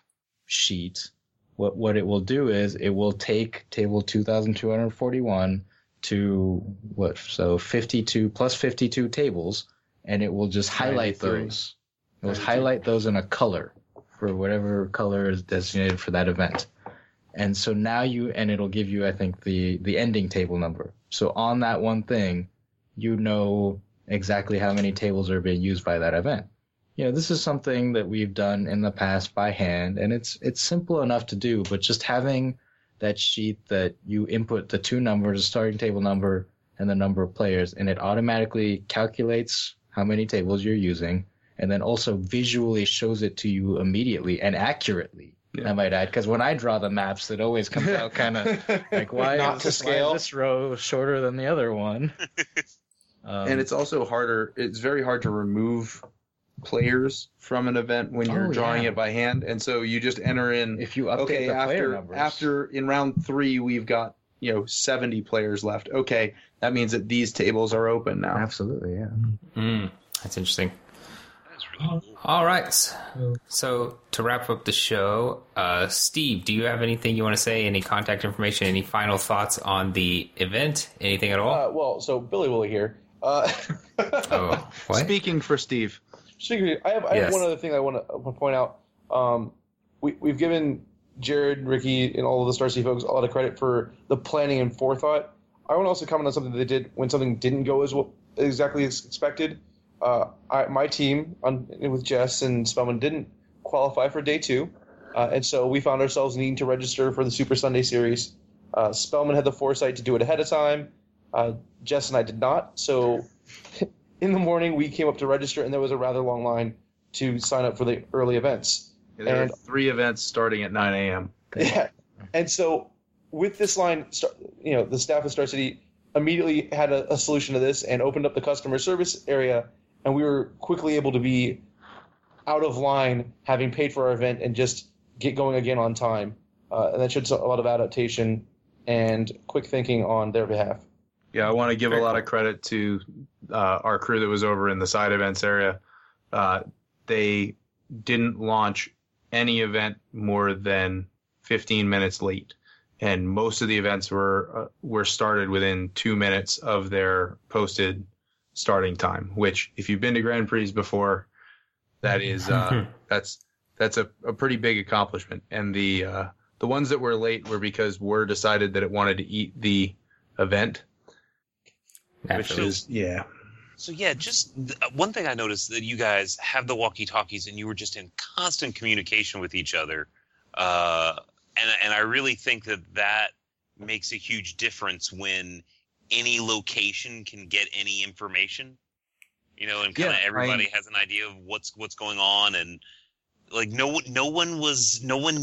sheet, what what it will do is it will take table two thousand two hundred forty-one to what? So fifty-two plus fifty-two tables, and it will just highlight those. It will highlight those in a color for whatever color is designated for that event. And so now you, and it'll give you, I think, the, the ending table number. So on that one thing, you know exactly how many tables are being used by that event. You know, this is something that we've done in the past by hand, and it's it's simple enough to do, but just having that sheet that you input the two numbers, the starting table number and the number of players, and it automatically calculates how many tables you're using, and then also visually shows it to you immediately and accurately. Yeah. I might add, because when I draw the maps, it always comes out kind of like, why, Not is, to scale. why is this row shorter than the other one? um, and it's also harder. It's very hard to remove players from an event when you're oh, drawing yeah. it by hand. And so you just enter in. If you update okay, the after, player numbers. After in round three, we've got, you know, seventy players left. Okay, that means that these tables are open now. Absolutely, yeah. Mm, that's interesting. All right. So to wrap up the show, uh, Steve, do you have anything you want to say? Any contact information? Any final thoughts on the event? Anything at all? Uh, well, so Billy Willie here. Uh, oh, what? Speaking for Steve. Speaking. I have, I yes. have one other thing I want to, I want to point out. Um, we, we've given Jared, Ricky, and all of the Star City folks a lot of credit for the planning and forethought. I want to also comment on something that they did when something didn't go as well, exactly as expected. Uh, I, my team on, with Jess and Spellman didn't qualify for day two, uh, and so we found ourselves needing to register for the Super Sunday Series. Uh, Spellman had the foresight to do it ahead of time. Uh, Jess and I did not. So in the morning, we came up to register, and there was a rather long line to sign up for the early events. Yeah, there and, are three events starting at nine a.m. Yeah, and so with this line, you know, the staff of Star City immediately had a, a solution to this and opened up the customer service area. And we were quickly able to be out of line, having paid for our event, and just get going again on time. Uh, and that showed a lot of adaptation and quick thinking on their behalf. Yeah, I want to give Very a lot cool. of credit to uh, our crew that was over in the side events area. Uh, they didn't launch any event more than fifteen minutes late. And most of the events were uh, were started within two minutes of their posted starting time, which if you've been to Grand Prix before, that is uh, that's that's a, a pretty big accomplishment. And the uh, the ones that were late were because Word decided that it wanted to eat the event, which so, is yeah. So yeah, just th- one thing I noticed that you guys have the walkie-talkies and you were just in constant communication with each other, uh, and and I really think that that makes a huge difference when any location can get any information, you know, and kind of yeah, everybody I, has an idea of what's what's going on, and like no no one was no one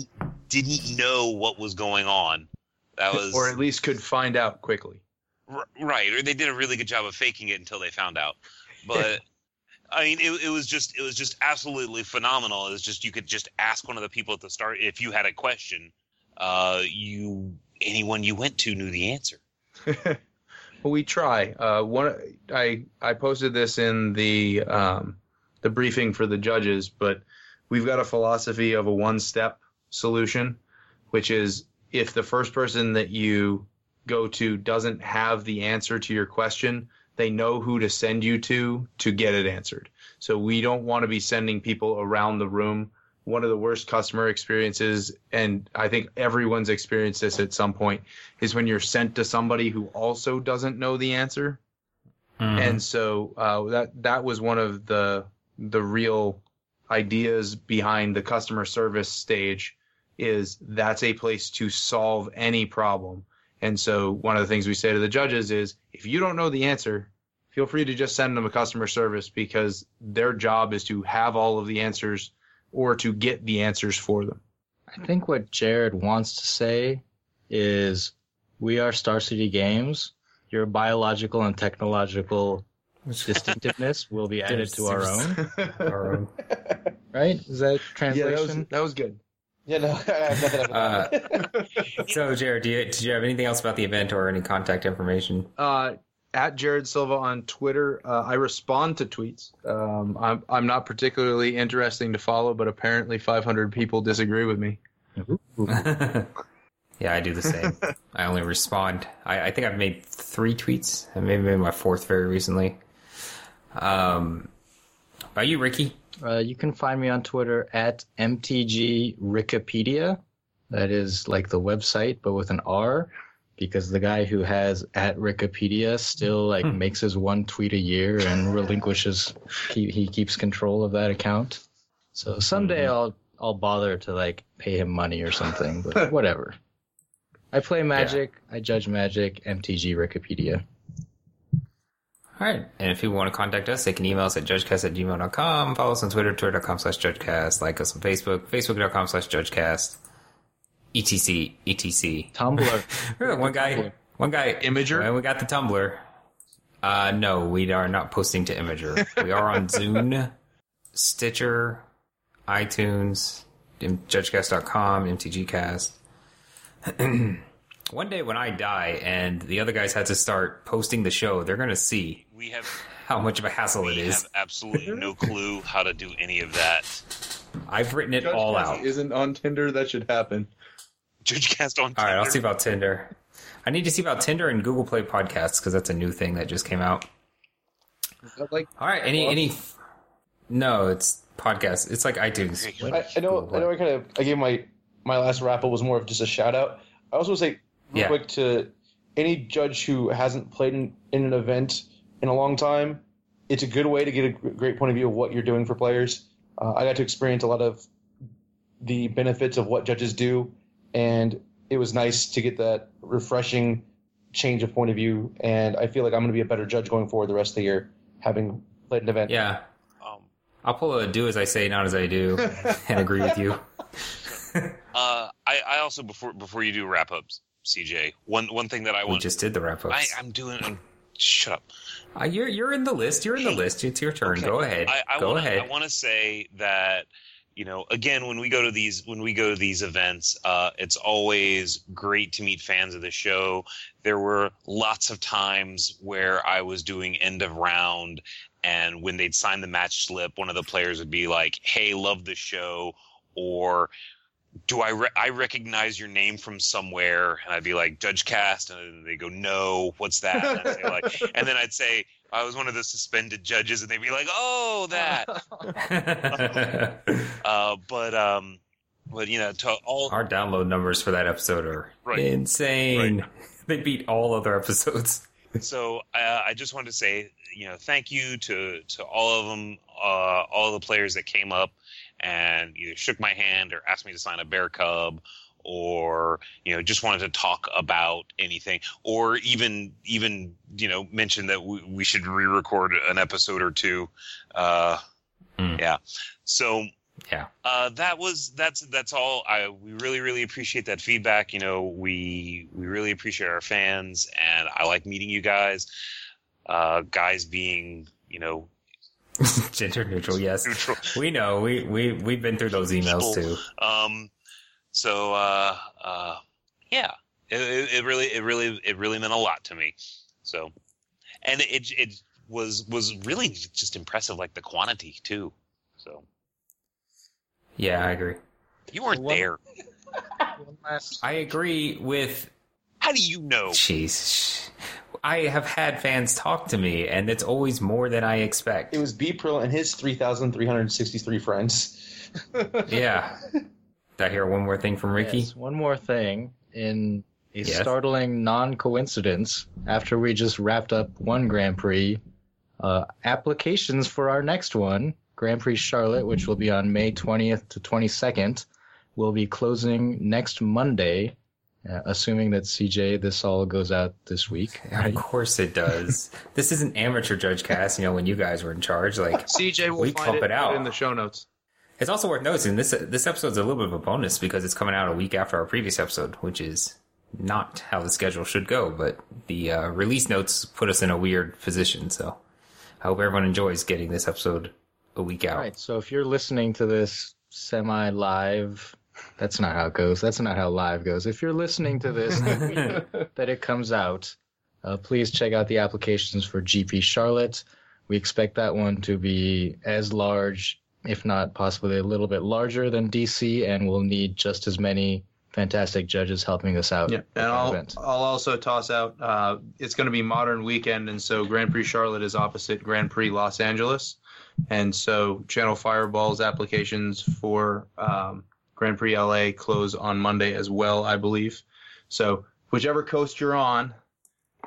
didn't know what was going on. That was, or at least could find out quickly, r- right? Or they did a really good job of faking it until they found out. But I mean, it, it was just it was just absolutely phenomenal. It's just you could just ask one of the people at the start if you had a question. Uh, you anyone you went to knew the answer. Well, we try. Uh, one, I I posted this in the um, the briefing for the judges, but we've got a philosophy of a one-step solution, which is if the first person that you go to doesn't have the answer to your question, they know who to send you to to get it answered. So we don't want to be sending people around the room. One of the worst customer experiences, and I think everyone's experienced this at some point, is when you're sent to somebody who also doesn't know the answer. Mm-hmm. And so uh, that that was one of the the real ideas behind the customer service stage, is that's a place to solve any problem. And so one of the things we say to the judges is, if you don't know the answer, feel free to just send them a customer service, because their job is to have all of the answers or to get the answers for them. I think what Jared wants to say is, we are Star City Games. Your biological and technological distinctiveness will be added to our own. our own. Right? Is that translation? Yeah, that was, that was good. Yeah, no, I have nothing uh, So, Jared, do you, did you have anything else about the event or any contact information? Uh, at Jared Silva on Twitter. Uh, I respond to tweets. Um, I'm, I'm not particularly interesting to follow, but apparently five hundred people disagree with me. Yeah, I do the same. I only respond. I, I think I've made three tweets. I maybe made my fourth very recently. Um, are you, Ricky? Uh, you can find me on Twitter at M T G Rickipedia. That is like the website, but with an R, because the guy who has at Rickipedia still like hmm. makes his one tweet a year and relinquishes. He, he keeps control of that account. So someday mm-hmm. I'll I'll bother to like pay him money or something, but whatever. I play Magic. Yeah. I judge Magic. M T G Rickipedia. All right. And if people want to contact us, they can email us at judgecast at gmail dot com. Follow us on Twitter, twitter dot com slash judgecast. Like us on Facebook, facebook dot com slash judgecast. Etc. Etc. Tumblr. one guy. Tumblr. One guy. Imager. And we got the Tumblr. Uh, no, we are not posting to Imager. We are on Zune, Stitcher, iTunes, judgecast dot com, M T G Cast. One day when I die and the other guys had to start posting the show, they're going to see we have, how much of a hassle it is. We have absolutely no clue how to do any of that. I've written it Judge all Cast out. Isn't on Tinder? That should happen. JudgeCast on Tinder. All right, I'll see about Tinder. I need to see about Tinder and Google Play Podcasts because that's a new thing that just came out. Like all right, any... any no, it's podcasts. It's like iTunes. I, I know I know. I kind of... I gave my... My last wrap-up was more of just a shout-out. I also want to say real yeah. quick to any judge who hasn't played in, in an event in a long time, it's a good way to get a great point of view of what you're doing for players. Uh, I got to experience a lot of the benefits of what judges do, and it was nice to get that refreshing change of point of view, and I feel like I'm going to be a better judge going forward the rest of the year, having played an event. Yeah. Um, I'll pull a do as I say, not as I do, and agree with you. uh, I, I also, before before you do wrap-ups, C J, one one thing that I want... We just did the wrap-ups. I, I'm doing... I'm, shut up. Uh, you're you're in the list. You're in the list. It's your turn. Okay. Go ahead. I, I go wanna, ahead. I want to say that, you know, again, when we go to these when we go to these events, uh, it's always great to meet fans of the show. There were lots of times where I was doing end of round, and when they'd sign the match slip, one of the players would be like, "Hey, love the show," or do I re- I recognize your name from somewhere? And I'd be like, Judge Cast. And they go, no, what's that? And, I'd say like, and then I'd say, I was one of the suspended judges. And they'd be like, oh, that. uh, but, um, but you know, to all our download numbers for that episode are right. insane. Right. They beat all other episodes. So uh, I just wanted to say, you know, thank you to, to all of them, uh, all the players that came up and either shook my hand or asked me to sign a bear cub or, you know, just wanted to talk about anything or even, even you know, mention that we, we should re-record an episode or two. Uh, mm. Yeah. So yeah, uh, that was that's that's all. I we really, really appreciate that feedback. You know, we we really appreciate our fans. And I like meeting you guys, uh, guys being, you know, gender neutral, yes. Neutral. We know. We, we, we've been through those emails, too. Um, so, uh, uh, yeah. It, it really it really, it really meant a lot to me. So, and it it was was really just impressive, like the quantity, too. So, yeah, I agree. You weren't one, there. One last... I agree with... How do you know? Jeez. I have had fans talk to me, and it's always more than I expect. It was B. Prill and his three thousand three hundred sixty-three friends. Yeah. Did I hear one more thing from Ricky? Yes, one more thing. In a yes. startling non-coincidence, after we just wrapped up one Grand Prix, uh, applications for our next one, Grand Prix Charlotte, which will be on May twentieth to twenty-second, will be closing next Monday. Uh, assuming that, C J, this all goes out this week. Right? Of course it does. This is an amateur Judge Cast, you know, when you guys were in charge. Like C J will we find it, it out in the show notes. It's also worth noticing, this this episode's a little bit of a bonus because it's coming out a week after our previous episode, which is not how the schedule should go, but the uh, release notes put us in a weird position, so I hope everyone enjoys getting this episode a week out. All right, so if you're listening to this semi-live... That's not how it goes. That's not how live goes. If you're listening to this, that it comes out, Uh, please check out the applications for G P Charlotte. We expect that one to be as large, if not possibly a little bit larger than D C, and we'll need just as many fantastic judges helping us out. Yeah, and I'll, I'll also toss out, uh, it's going to be Modern Weekend, and so Grand Prix Charlotte is opposite Grand Prix Los Angeles. And so Channel Fireball's applications for um, Grand Prix L A close on Monday as well, I believe. So whichever coast you're on,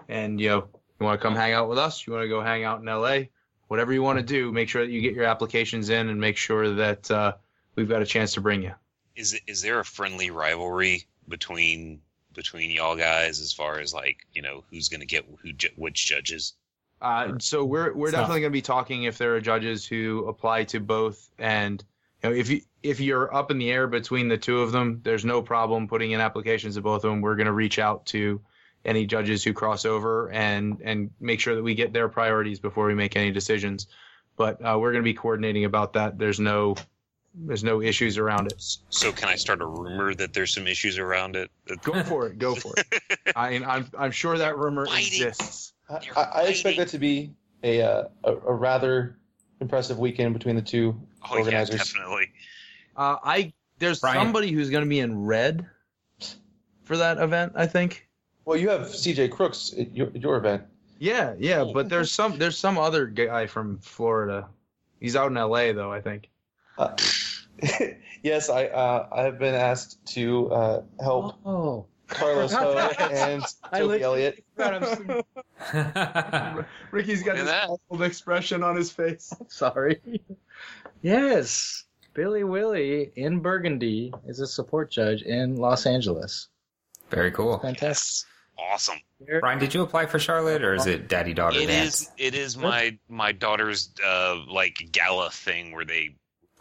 and you know, you want to come hang out with us, you want to go hang out in L A, whatever you want to do, make sure that you get your applications in and make sure that uh, we've got a chance to bring you. Is is there a friendly rivalry between between y'all guys as far as like, you know, who's going to get who which judges? Uh, so we're we're it's definitely going to be talking if there are judges who apply to both, and you know, if you if you're up in the air between the two of them, there's no problem putting in applications to both of them. We're going to reach out to any judges who cross over and and make sure that we get their priorities before we make any decisions. But uh, we're going to be coordinating about that. There's no there's no issues around it. So can I start a rumor that there's some issues around it? Go for it. Go for it. I mean, I'm I'm sure that rumor Lighting. exists. I, I expect that to be a, uh, a a rather impressive weekend between the two oh, organizers. Yeah, definitely. Uh, I there's Brian. somebody who's going to be in red for that event, I think. Well, you have C J Crooks at your, at your event. Yeah, yeah, but there's some there's some other guy from Florida. He's out in L A though, I think. Uh, yes, I uh, I have been asked to uh, help. Oh. Carlos Ho and Toby Elliott. Ricky's got this awful expression on his face. I'm sorry. Yes, Billy Willie in Burgundy is a support judge in Los Angeles. Very cool. Fantastic. Yes. Awesome. Brian, did you apply for Charlotte, or is it daddy daughter? It dance? is. It is my my daughter's uh, like gala thing where they.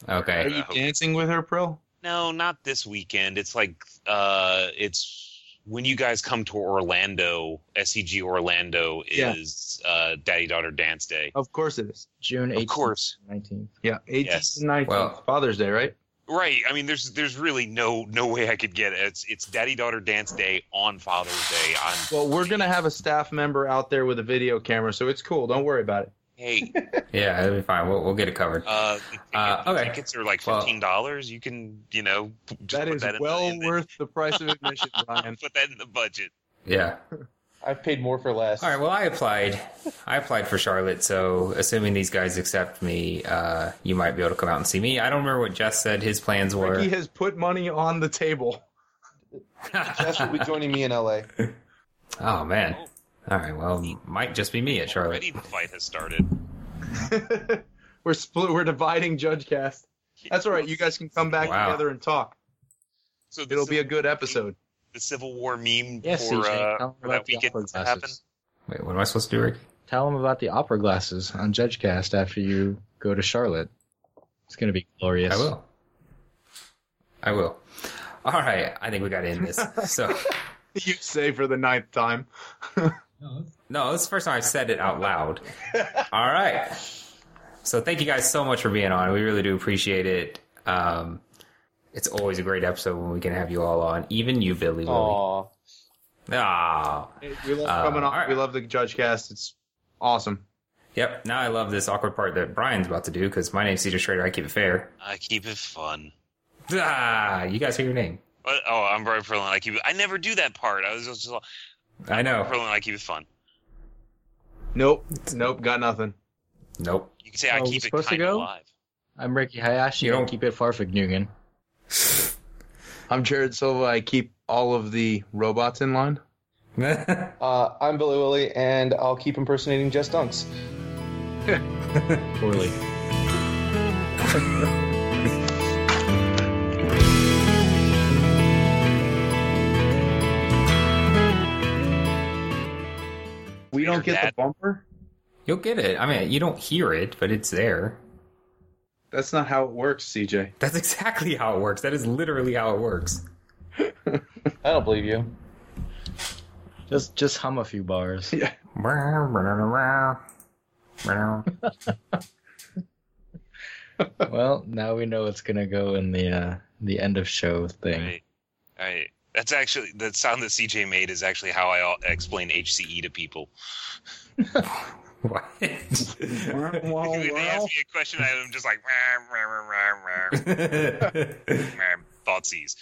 Okay. Are you uh, dancing with her, Prill? No, not this weekend. It's like uh, it's. When you guys come to Orlando, S C G Orlando is yeah. uh, Daddy Daughter Dance Day. Of course it is. June eighteenth. Of course. nineteenth. Yeah, eighteenth yes. and nineteenth. Well, Father's Day, right? Right. I mean, there's there's really no no way I could get it. It's, it's Daddy Daughter Dance Day on Father's Day. On well, we're going to have a staff member out there with a video camera, so it's cool. Don't worry about it. Hey. Yeah, it'll be fine. We'll, we'll get it covered. Uh, the uh, okay. Tickets are like fifteen dollars. Well, you can, you know, just that put is that in well the, worth the price of admission, Brian. Put that in the budget. Yeah. I've paid more for less. All right. Well, I applied. I applied for Charlotte. So, assuming these guys accept me, uh, you might be able to come out and see me. I don't remember what Jess said his plans were. Ricky has put money on the table. Jess will be joining me in L A. Oh, man. Oh. All right, well, might just be me at Charlotte. Already the fight has started. we're split. We're dividing JudgeCast. That's all right. You guys can come back wow. together and talk. So it'll be a good episode. The Civil War meme yeah, for, C J, uh, for that weekend to happen. Wait, what am I supposed to do, Rick? Tell them about the opera glasses on JudgeCast after you go to Charlotte. It's going to be glorious. I will. I will. All right, I think we got to end this. So you say for the ninth time. No, this is the first time I've said it out loud. All right. So thank you guys so much for being on. We really do appreciate it. Um, it's always a great episode when we can have you all on, even you, Billy Willie. Aww. Aww. We love uh, coming on. Right. We love the JudgeCast. It's awesome. Yep. Now I love this awkward part that Brian's about to do because my name's C J Schrader. I keep it fair. I keep it fun. Ah, you guys hear your name. Oh, I'm Brian Prilliman. I keep it. I never do that part. I was just like... I know. Prilliman, I keep it fun. Nope. Nope. Got nothing. Nope. You can say I oh, keep it kind of alive. I'm Ricky Hayashi. You don't keep it Farfig-Nugan. I'm Jared Silva. I keep all of the robots in line. uh, I'm Billy Willie, and I'll keep impersonating Jeff Dunks. Poorly. We don't get that. The bumper? You'll get it. I mean, you don't hear it, but it's there. That's not how it works, C J. That's exactly how it works. That is literally how it works. I don't believe you. Just just hum a few bars. Yeah. Well, now we know it's going to go in the uh, the end of show thing. All right. All right. That's actually the sound that C J made is actually how I explain H C E to people. What? They asked me a question, I'm just like, ram, ram, ram, ram, ram, thoughtsies.